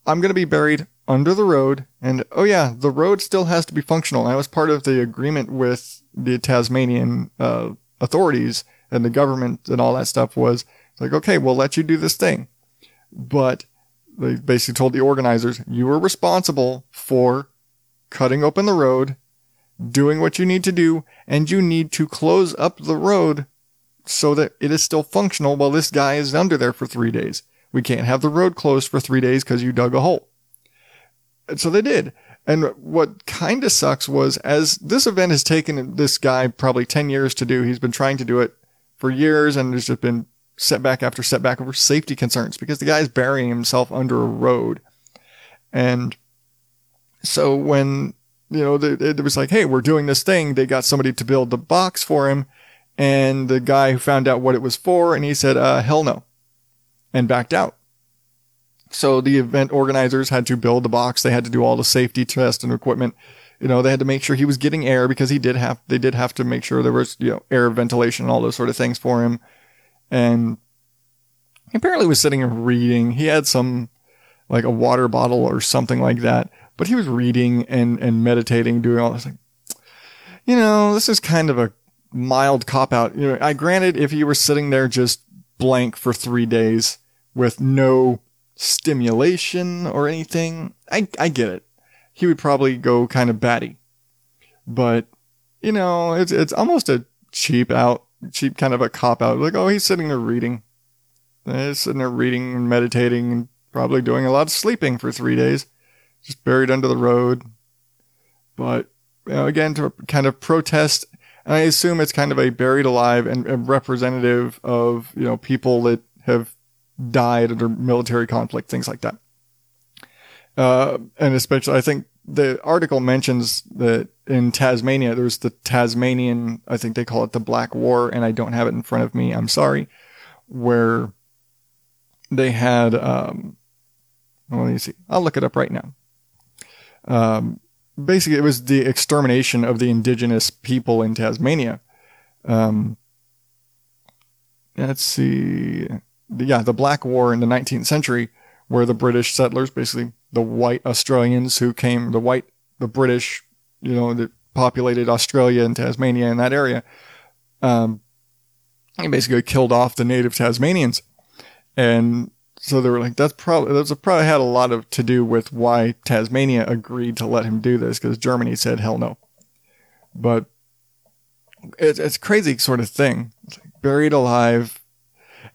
I'm going to be buried under the road. And oh yeah, the road still has to be functional. That was part of the agreement with the Tasmanian uh, authorities and the government and all that stuff was like, okay, we'll let you do this thing. But they basically told the organizers, you were responsible for cutting open the road, doing what you need to do, and you need to close up the road so that it is still functional while this guy is under there for three days. We can't have the road closed for three days because you dug a hole. And so they did. And what kind of sucks was, as this event has taken this guy probably ten years to do, he's been trying to do it for years, and there's just been setback after setback over safety concerns because the guy's burying himself under a road. And so when You know, it was like, hey, we're doing this thing. They got somebody to build the box for him. And the guy who found out what it was for, and he said, uh, hell no. and backed out. So the event organizers had to build the box. They had to do all the safety tests and equipment. You know, they had to make sure he was getting air because he did have, they did have to make sure there was, you know, air ventilation and all those sort of things for him. And he apparently was sitting and reading. He had some, like a water bottle or something like that, but he was reading and, and meditating, doing all this. Like, you know, this is kind of a mild cop out. You know, I granted if he were sitting there just blank for three days with no stimulation or anything, I, I get it. He would probably go kind of batty, but you know, it's, it's almost a cheap out, cheap kind of a cop out. Like, oh, he's sitting there reading, he's sitting there reading and meditating and probably doing a lot of sleeping for three days, just buried under the road. But you know, again, to kind of protest, and I assume it's kind of a buried alive and, and representative of, you know, people that have died under military conflict, things like that. Uh, and especially, I think the article mentions that in Tasmania, there's the Tasmanian, I think they call it the Black War, and I don't have it in front of me, I'm sorry, where they had, um, well, let me see, I'll look it up right now. Um, basically, it was the extermination of the indigenous people in Tasmania. Um, let's see, yeah, the Black War in the nineteenth century, where the British settlers, basically the white Australians who came, the white, the British, you know, that populated Australia and Tasmania and that area, um, they basically killed off the native Tasmanians. And so they were like, that's probably, that's probably had a lot of to do with why Tasmania agreed to let him do this, because Germany said, hell no. But it's, it's crazy sort of thing. It's like buried alive.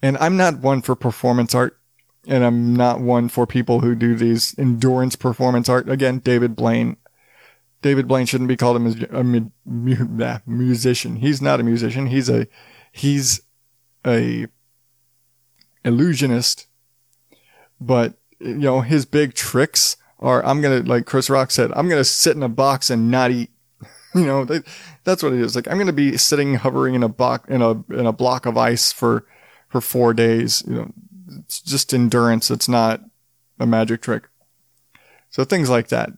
And I'm not one for performance art, and I'm not one for people who do these endurance performance art. Again, David Blaine, David Blaine shouldn't be called a, mus- a mu- mu- musician. He's not a musician. He's a, he's a, illusionist, but you know, his big tricks are, I'm gonna, like Chris Rock said, I'm gonna sit in a box and not eat. You know, they, that's what it is. Like, I'm gonna be sitting, hovering in a box, in a in a block of ice for for four days. You know, it's just endurance. It's not a magic trick. So things like that.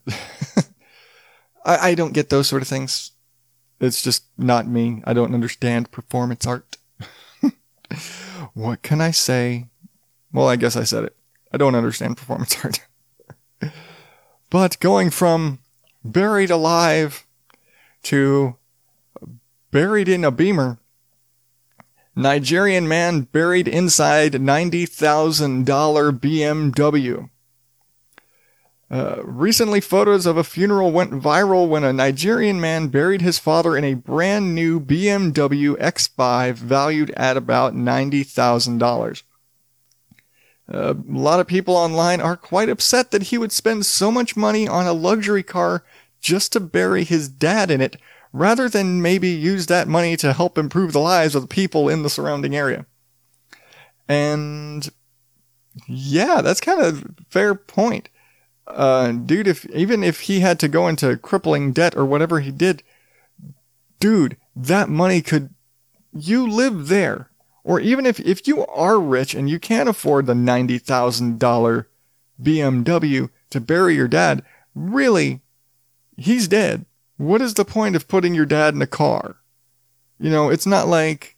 I, I don't get those sort of things. It's just not me. I don't understand performance art. What can I say? Well, I guess I said it. I don't understand performance art. But going from buried alive to buried in a beamer, Nigerian man buried inside ninety thousand dollars B M W. Uh, recently, photos of a funeral went viral when a Nigerian man buried his father in a brand new B M W X five valued at about ninety thousand dollars. Uh, a lot of people online are quite upset that he would spend so much money on a luxury car just to bury his dad in it, rather than maybe use that money to help improve the lives of the people in the surrounding area. And yeah, that's kind of a fair point. Uh, dude, if even if he had to go into crippling debt or whatever he did, dude, that money could, you live there. Or even if, if you are rich and you can't afford the ninety thousand dollars B M W to bury your dad, really, he's dead. What is the point of putting your dad in a car? You know, it's not like,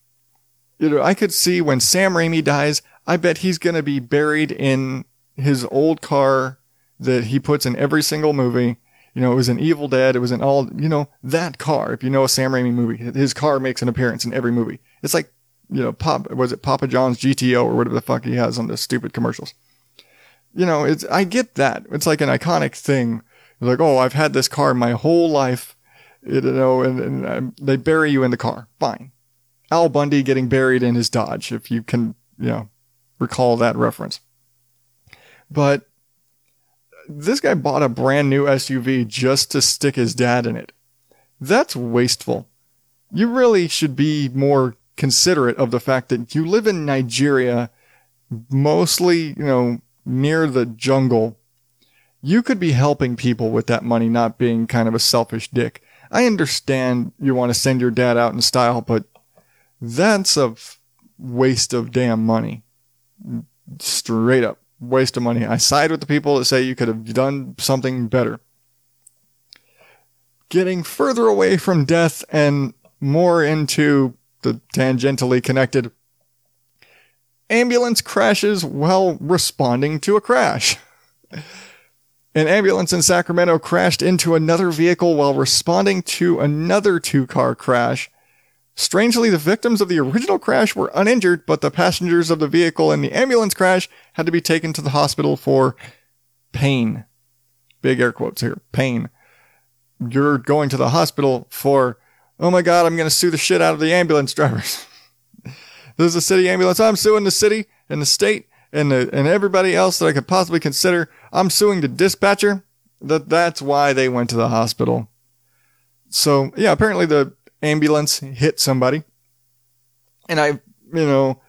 you know, I could see when Sam Raimi dies, I bet he's going to be buried in his old car that he puts in every single movie. You know, it was in Evil Dead. It was in all, you know, that car. If you know a Sam Raimi movie, his car makes an appearance in every movie. It's like, you know, Pop, was it Papa John's G T O or whatever the fuck he has on the stupid commercials. You know, it's, I get that. It's like an iconic thing. It's like, oh, I've had this car my whole life, you know, and, and um, they bury you in the car. Fine. Al Bundy getting buried in his Dodge, if you can, you know, recall that reference. But this guy bought a brand new S U V just to stick his dad in it. That's wasteful. You really should be more considerate of the fact that you live in Nigeria, mostly, you know, near the jungle. You could be helping people with that money, not being kind of a selfish dick. I understand you want to send your dad out in style, but that's a waste of damn money. Straight up. Waste of money. I side with the people that say you could have done something better. Getting further away from death and more into the tangentially connected. Ambulance crashes while responding to a crash. An ambulance in Sacramento crashed into another vehicle while responding to another two-car crash. Strangely, the victims of the original crash were uninjured, but the passengers of the vehicle in the ambulance crash had to be taken to the hospital for pain. Big air quotes here. Pain. You're going to the hospital for, oh my God, I'm going to sue the shit out of the ambulance drivers. This is a city ambulance. I'm suing the city and the state and the, and everybody else that I could possibly consider. I'm suing the dispatcher. That that's why they went to the hospital. So yeah, apparently the ambulance hit somebody. And I, you know,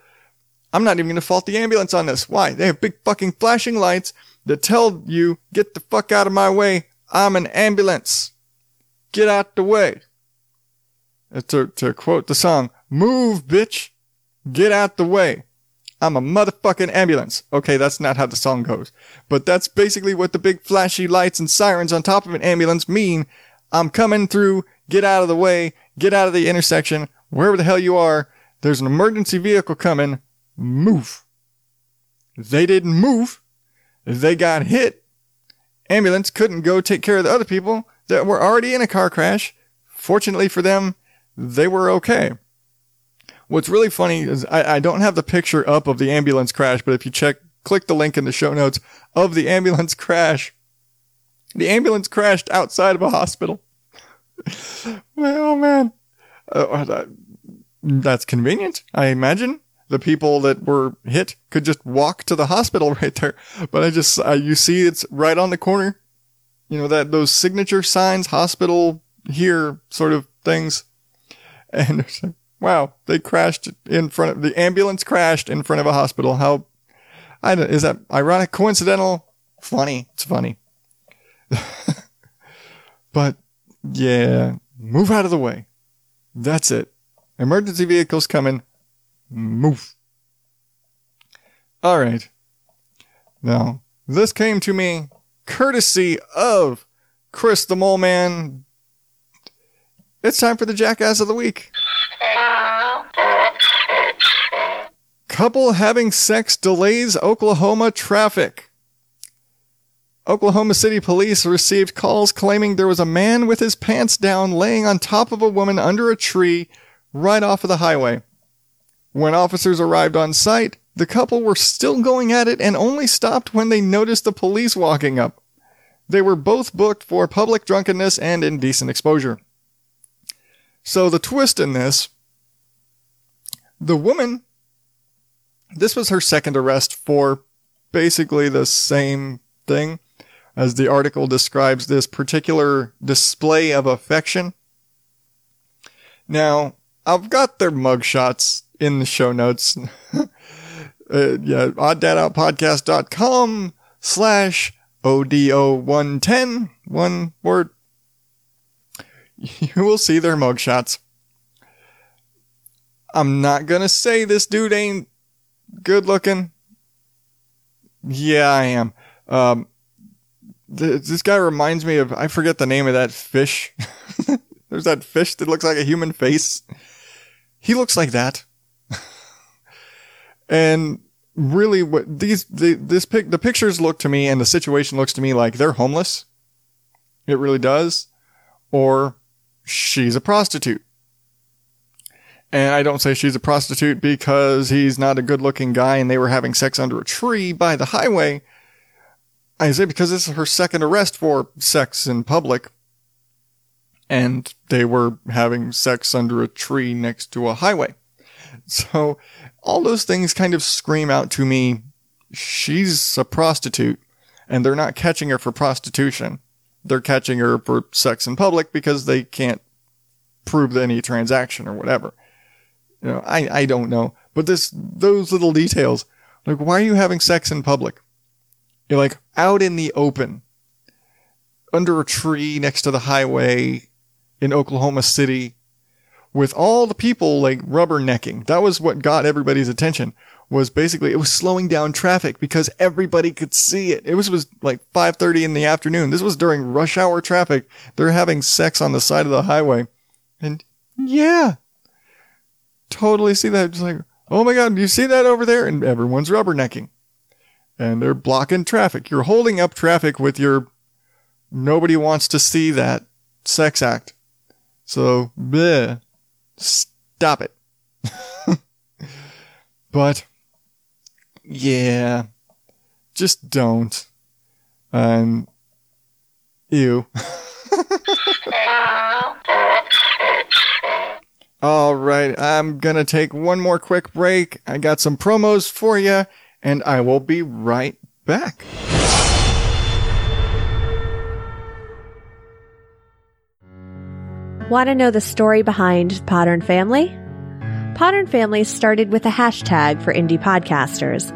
I'm not even going to fault the ambulance on this. Why? They have big fucking flashing lights that tell you, get the fuck out of my way. I'm an ambulance. Get out the way. To, to quote the song, move, bitch. Get out the way. I'm a motherfucking ambulance. Okay, that's not how the song goes. But that's basically what the big flashy lights and sirens on top of an ambulance mean. I'm coming through. Get out of the way. Get out of the intersection. Wherever the hell you are, there's an emergency vehicle coming. Move. They didn't move. They got hit. Ambulance couldn't go take care of the other people that were already in a car crash. Fortunately for them, they were okay. What's really funny is I, I don't have the picture up of the ambulance crash, but if you check, click the link in the show notes of the ambulance crash. The ambulance crashed outside of a hospital. Oh, man. Uh, that's convenient, I imagine. The people that were hit could just walk to the hospital right there. But I just, uh, you see it's right on the corner. You know, that those signature signs, hospital here sort of things. And there's like, wow, they crashed in front of the ambulance crashed in front of a hospital. How I don't, is that ironic, coincidental? Funny. It's funny. But yeah, move out of the way. That's it. Emergency vehicles coming. Move. All right. Now, this came to me courtesy of Chris the Mole Man. It's time for the Jackass of the Week. Couple having sex delays Oklahoma traffic. Oklahoma City police received calls claiming there was a man with his pants down laying on top of a woman under a tree right off of the highway. When officers arrived on site, the couple were still going at it and only stopped when they noticed the police walking up. They were both booked for public drunkenness and indecent exposure. So the twist in this, the woman, this was her second arrest for basically the same thing as the article describes this particular display of affection. Now, I've got their mugshots in the show notes. uh, yeah, odd dad out podcast dot com slash O D O one ten, one word. You will see their mugshots. I'm not going to say this dude ain't good looking. Yeah, I am. Um, th- this guy reminds me of, I forget the name of that fish. There's that fish that looks like a human face. He looks like that. And really what these, the, this pic, the pictures look to me and the situation looks to me like they're homeless. It really does. Or she's a prostitute. And I don't say she's a prostitute because he's not a good-looking guy and they were having sex under a tree by the highway. I say because this is her second arrest for sex in public. And they were having sex under a tree next to a highway. So all those things kind of scream out to me, she's a prostitute and they're not catching her for prostitution. They're catching her for sex in public because they can't prove any transaction or whatever. You know, I, I don't know. But this, those little details, like, why are you having sex in public? You're like out in the open, under a tree next to the highway in Oklahoma City with all the people like rubbernecking. That was what got everybody's attention was basically, it was slowing down traffic because everybody could see it. It was, was like five thirty in the afternoon. This was during rush hour traffic. They're having sex on the side of the highway. And yeah, totally see that. Just like, oh my God, do you see that over there? And everyone's rubbernecking. And they're blocking traffic. You're holding up traffic with your, nobody wants to see that sex act. So, bleh, stop it. But, yeah, just don't. Um, ew. All right, I'm going to take one more quick break. I got some promos for you, and I will be right back. Want to know the story behind Podern Family? Podern Family started with a hashtag for indie podcasters,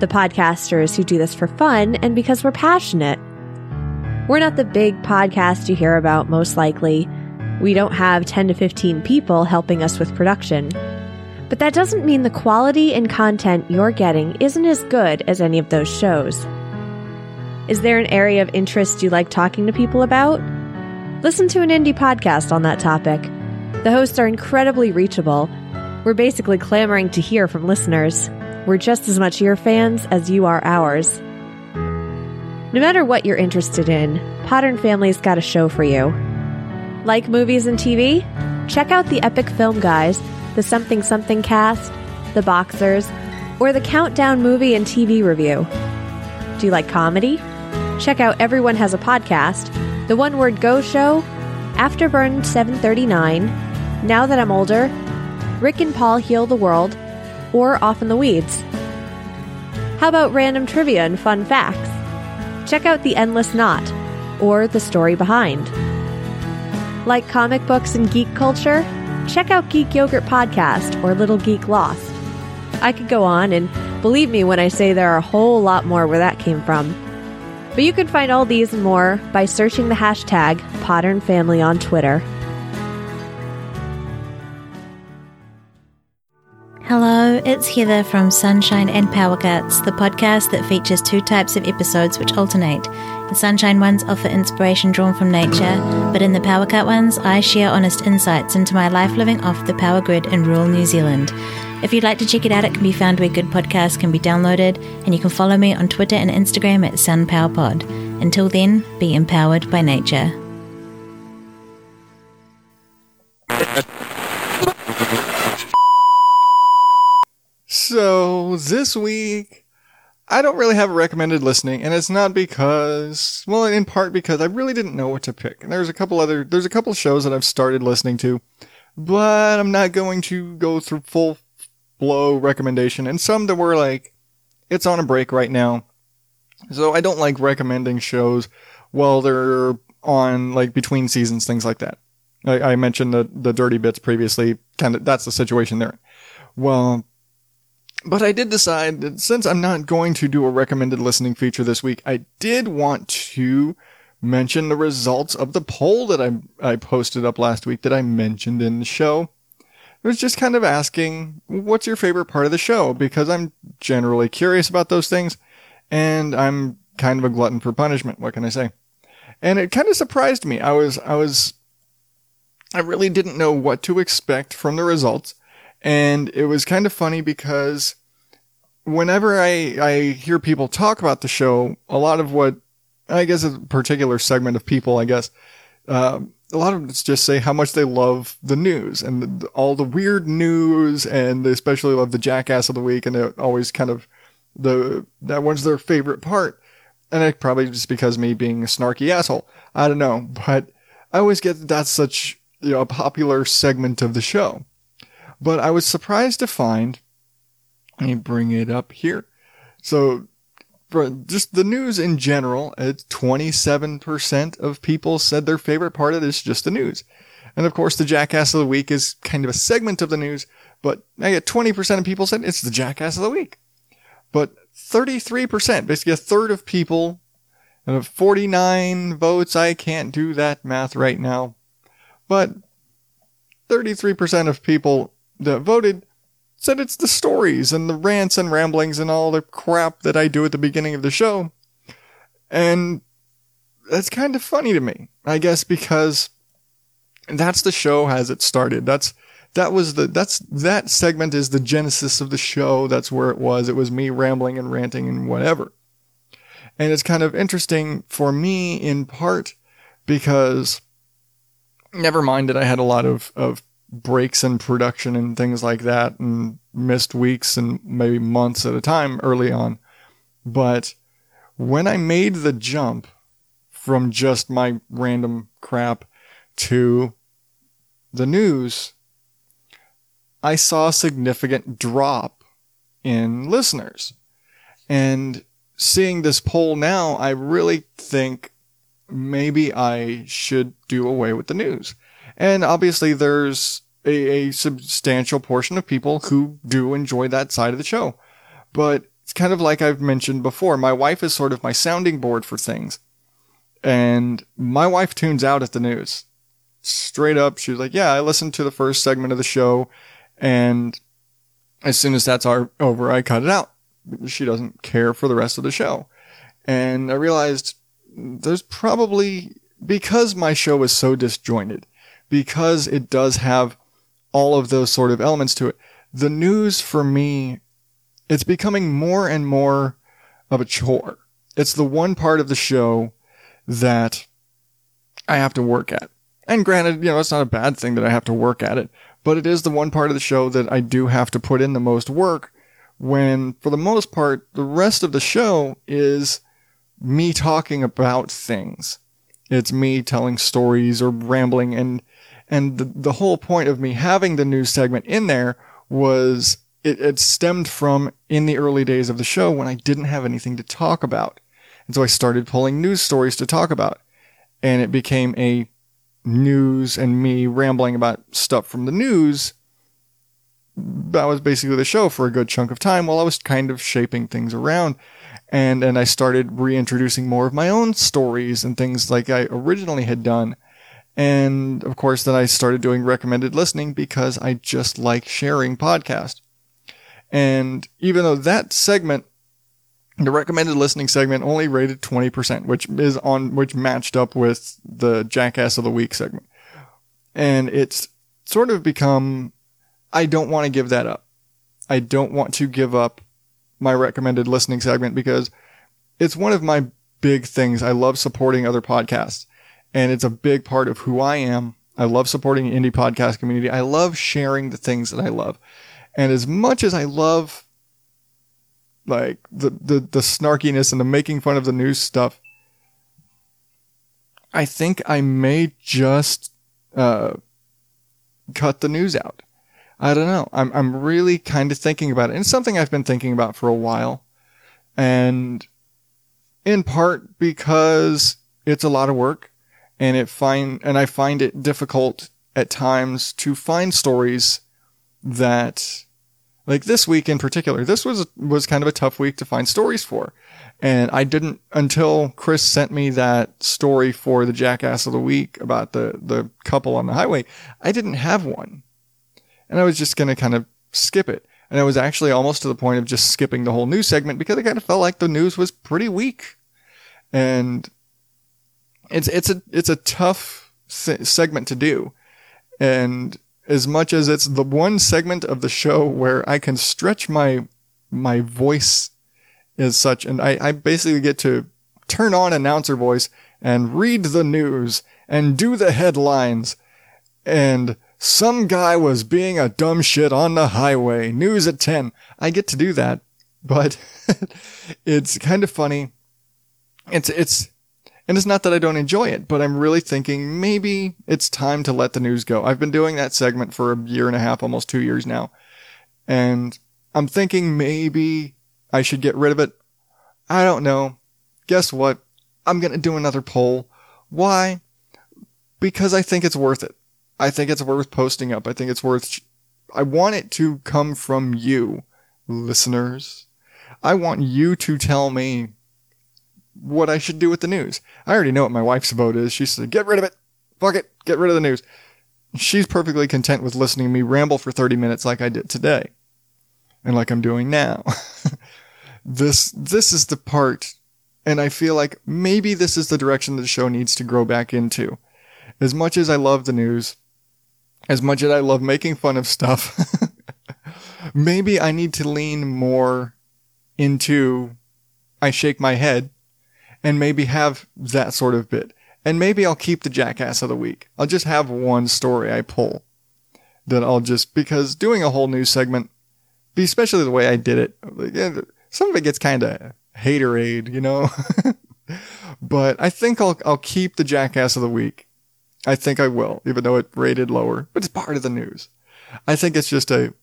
the podcasters who do this for fun and because we're passionate. We're not the big podcast you hear about, most likely. We don't have ten to fifteen people helping us with production. But that doesn't mean the quality and content you're getting isn't as good as any of those shows. Is there an area of interest you like talking to people about? Listen to an indie podcast on that topic. The hosts are incredibly reachable. We're basically clamoring to hear from listeners. We're just as much your fans as you are ours. No matter what you're interested in, Podern Family's got a show for you. Like movies and T V? Check out the Epic Film Guys, the Something Something Cast, the Boxers, or the Countdown Movie and T V Review. Do you like comedy? Check out Everyone Has a Podcast, The One Word Go Show, Afterburn seven thirty-nine, Now That I'm Older, Rick and Paul Heal the World, or Off in the Weeds. How about random trivia and fun facts? Check out The Endless Knot, or The Story Behind. Like comic books and geek culture? Check out Geek Yogurt Podcast, or Little Geek Lost. I could go on, and believe me when I say there are a whole lot more where that came from. But you can find all these and more by searching the hashtag Podern Family on Twitter. Hello, it's Heather from Sunshine and Power Cuts, the podcast that features two types of episodes which alternate. The Sunshine ones offer inspiration drawn from nature, but in the Power Cut ones, I share honest insights into my life living off the power grid in rural New Zealand. If you'd like to check it out, it can be found where good podcasts can be downloaded, and you can follow me on Twitter and Instagram at SunPowerPod. Until then, be empowered by nature. So, this week, I don't really have a recommended listening, and it's not because, well, in part because I really didn't know what to pick. And there's a couple other, there's a couple shows that I've started listening to, but I'm not going to go through full blow recommendation, and some that were like, it's on a break right now. So I don't like recommending shows while they're on, like, between seasons, things like that. I, I mentioned the, the Dirty Bits previously, kind of, that's the situation they're in. Well, but I did decide that since I'm not going to do a recommended listening feature this week, I did want to mention the results of the poll that I, I posted up last week that I mentioned in the show. It was just kind of asking, what's your favorite part of the show? Because I'm generally curious about those things, and I'm kind of a glutton for punishment. What can I say? And it kind of surprised me. I was, I was, I really didn't know what to expect from the results. And it was kind of funny because whenever I, I hear people talk about the show, a lot of what, I guess a particular segment of people, I guess, uh, a lot of them just say how much they love the news and the, all the weird news, and they especially love the Jackass of the Week, and they're always kind of, the that one's their favorite part. And it probably just because me being a snarky asshole. I don't know, but I always get that that's such, you know, a popular segment of the show. But I was surprised to find, let me bring it up here. So, for just the news in general, it's twenty-seven percent of people said their favorite part of it is just the news. And of course, the Jackass of the Week is kind of a segment of the news, but I get twenty percent of people said it's the Jackass of the Week. But thirty-three percent, basically a third of people, out of forty-nine votes, I can't do that math right now, but thirty-three percent of people that voted said it's the stories and the rants and ramblings and all the crap that I do at the beginning of the show. And that's kind of funny to me, I guess, because that's the show as it started. That's that was the that's that segment is the genesis of the show. That's where it was. It was me rambling and ranting and whatever. And it's kind of interesting for me in part because never mind that I had a lot of, of breaks in production and things like that and missed weeks and maybe months at a time early on. But when I made the jump from just my random crap to the news, I saw a significant drop in listeners. And seeing this poll now, I really think maybe I should do away with the news. And obviously there's a, a substantial portion of people who do enjoy that side of the show. But it's kind of like I've mentioned before, my wife is sort of my sounding board for things. And my wife tunes out at the news. Straight up, she was like, yeah, I listened to the first segment of the show. And as soon as that's our, over, I cut it out. She doesn't care for the rest of the show. And I realized there's probably, because my show is so disjointed, because it does have all of those sort of elements to it, the news for me, it's becoming more and more of a chore. It's the one part of the show that I have to work at. And granted, you know, it's not a bad thing that I have to work at it, but it is the one part of the show that I do have to put in the most work when, for the most part, the rest of the show is me talking about things. It's me telling stories or rambling, and And the, the whole point of me having the news segment in there was it, it stemmed from in the early days of the show when I didn't have anything to talk about. And so I started pulling news stories to talk about. And it became a news and me rambling about stuff from the news. That was basically the show for a good chunk of time while I was kind of shaping things around. And, and I started reintroducing more of my own stories and things like I originally had done. And, of course, then I started doing recommended listening because I just like sharing podcasts. And even though that segment, the recommended listening segment, only rated twenty percent, which is on, which matched up with the Jackass of the Week segment. And it's sort of become, I don't want to give that up. I don't want to give up my recommended listening segment because it's one of my big things. I love supporting other podcasts. And it's a big part of who I am. I love supporting the indie podcast community. I love sharing the things that I love. And as much as I love like the, the, the snarkiness and the making fun of the news stuff, I think I may just uh, cut the news out. I don't know. I'm I'm really kind of thinking about it. And it's something I've been thinking about for a while. And in part because it's a lot of work. And it find and I find it difficult at times to find stories that, like this week in particular, this was was kind of a tough week to find stories for. And I didn't, until Chris sent me that story for the Jackass of the Week about the, the couple on the highway, I didn't have one. And I was just going to kind of skip it. And I was actually almost to the point of just skipping the whole news segment because I kind of felt like the news was pretty weak. And It's it's a it's a tough se- segment to do, and as much as it's the one segment of the show where I can stretch my my voice as such, and I, I basically get to turn on announcer voice and read the news and do the headlines, and some guy was being a dumb shit on the highway, news at ten. I get to do that, but it's kind of funny. It's it's. And it's not that I don't enjoy it, but I'm really thinking maybe it's time to let the news go. I've been doing that segment for a year and a half, almost two years now. And I'm thinking maybe I should get rid of it. I don't know. Guess what? I'm going to do another poll. Why? Because I think it's worth it. I think it's worth posting up. I think it's worth... Sh- I want it to come from you, listeners. I want you to tell me what I should do with the news. I already know what my wife's vote is. She said, get rid of it. Fuck it. Get rid of the news. She's perfectly content with listening to me ramble for thirty minutes like I did today. and like I'm doing now. This this is the part, and I feel like maybe this is the direction the show needs to grow back into. As much as I love the news, as much as I love making fun of stuff, maybe I need to lean more into I shake my head and maybe have that sort of bit. And maybe I'll keep the jackass of the week. I'll just have one story I pull that I'll just, because doing a whole news segment, especially the way I did it, some of it gets kind of haterade, you know, but I think I'll, I'll keep the jackass of the week. I think I will, even though it rated lower, but it's part of the news. I think it's just a,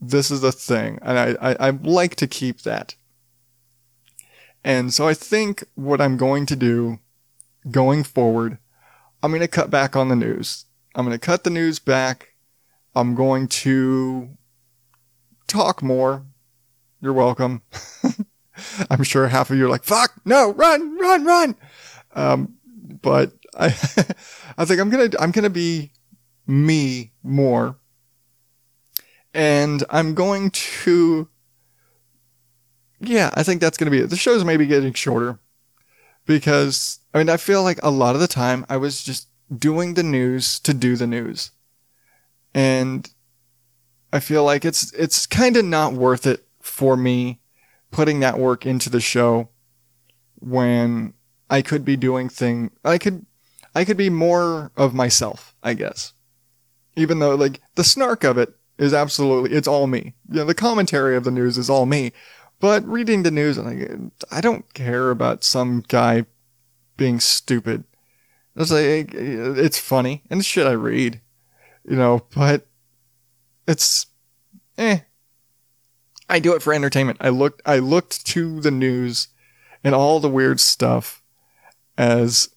this is a thing. And I, I, I like to keep that. And so I think what I'm going to do going forward, I'm going to cut back on the news. I'm going to cut the news back. I'm going to talk more. You're welcome. I'm sure half of you are like, fuck, no, run, run, run. Um, but I, I think I'm going to, I'm going to be me more. And I'm going to, yeah, I think that's going to be it. The show's maybe getting shorter because, I mean, I feel like a lot of the time I was just doing the news to do the news. And I feel like it's, it's kind of not worth it for me putting that work into the show when I could be doing thing. I could, I could be more of myself, I guess, even though like the snark of it is absolutely, it's all me. You know, the commentary of the news is all me. But reading the news, and like, I don't care about some guy being stupid. It's like, it's funny, and shit I read, you know, but it's, eh. I do it for entertainment. I looked, I looked to the news and all the weird stuff as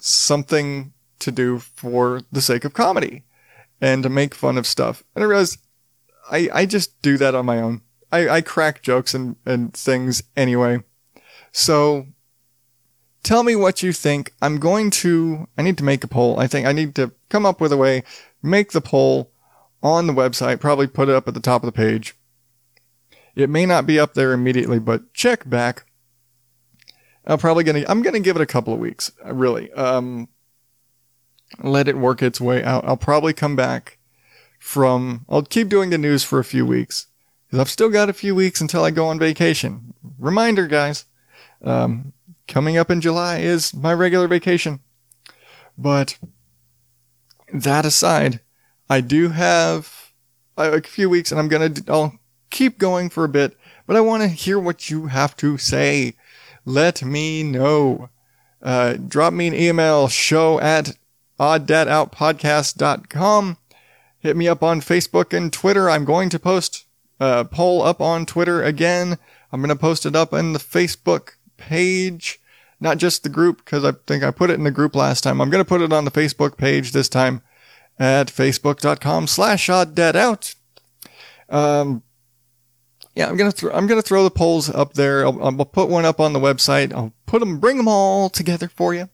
something to do for the sake of comedy and to make fun of stuff. And I realized I, I just do that on my own. I, I crack jokes and, and things anyway. So tell me what you think. I'm going to, I need to make a poll. I think I need to come up with a way, make the poll on the website, probably put it up at the top of the page. It may not be up there immediately, but check back. I'm probably going to, I'm going to give it a couple of weeks, really. Um, let it work its way out. I'll probably come back from, I'll keep doing the news for a few weeks. Because I've still got a few weeks until I go on vacation. Reminder, guys. Um, coming up in July is my regular vacation. But that aside, I do have a few weeks and I'm going to, I'll keep going for a bit. But I want to hear what you have to say. Let me know. Uh, drop me an email, show at odd dad out podcast dot com. Hit me up on Facebook and Twitter. I'm going to post Uh, poll up on Twitter again. I'm going to post it up in the Facebook page, not just the group, because I think I put it in the group last time. I'm going to put it on the Facebook page this time at facebook.com slash odd dad out. Um, yeah, I'm going to, th- I'm going to throw the polls up there. I'll, I'll put one up on the website. I'll put them, bring them all together for you.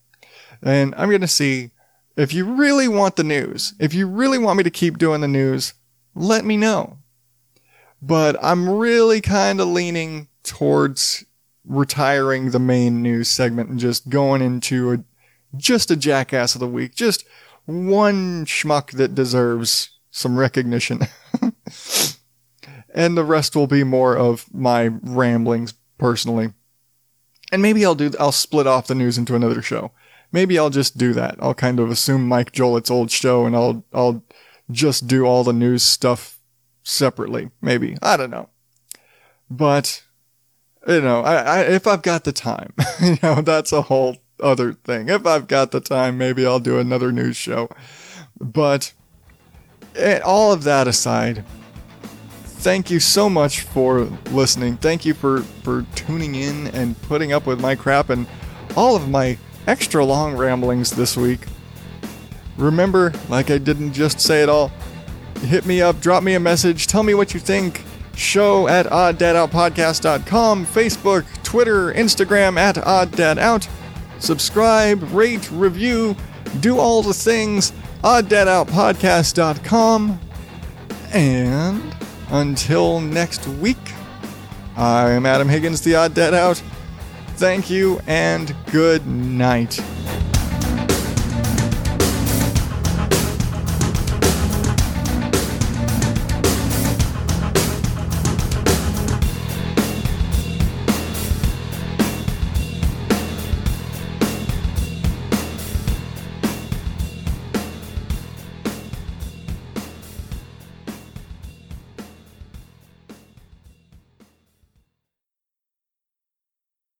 And I'm going to see if you really want the news, if you really want me to keep doing the news, let me know. But I'm really kind of leaning towards retiring the main news segment and just going into a, just a jackass of the week. Just one schmuck that deserves some recognition. And the rest will be more of my ramblings personally. And maybe I'll do, I'll split off the news into another show. Maybe I'll just do that. I'll kind of assume Mike Jollett's old show and I'll, I'll just do all the news stuff separately, maybe. I don't know. But, you know, I, I if I've got the time, you know, that's a whole other thing. If I've got the time, maybe I'll do another news show. But it, all of that aside, thank you so much for listening. Thank you for, for tuning in and putting up with my crap and all of my extra long ramblings this week. Remember, like I didn't just say it all, hit me up, drop me a message, tell me what you think. Show at odd dad out podcast dot com, Facebook, Twitter, Instagram at odd dad out. Subscribe, rate, review, do all the things, odd dad out podcast dot com. And Until next week, I'm Adam Higgins, the Odd Dad Out. Thank you, and good night.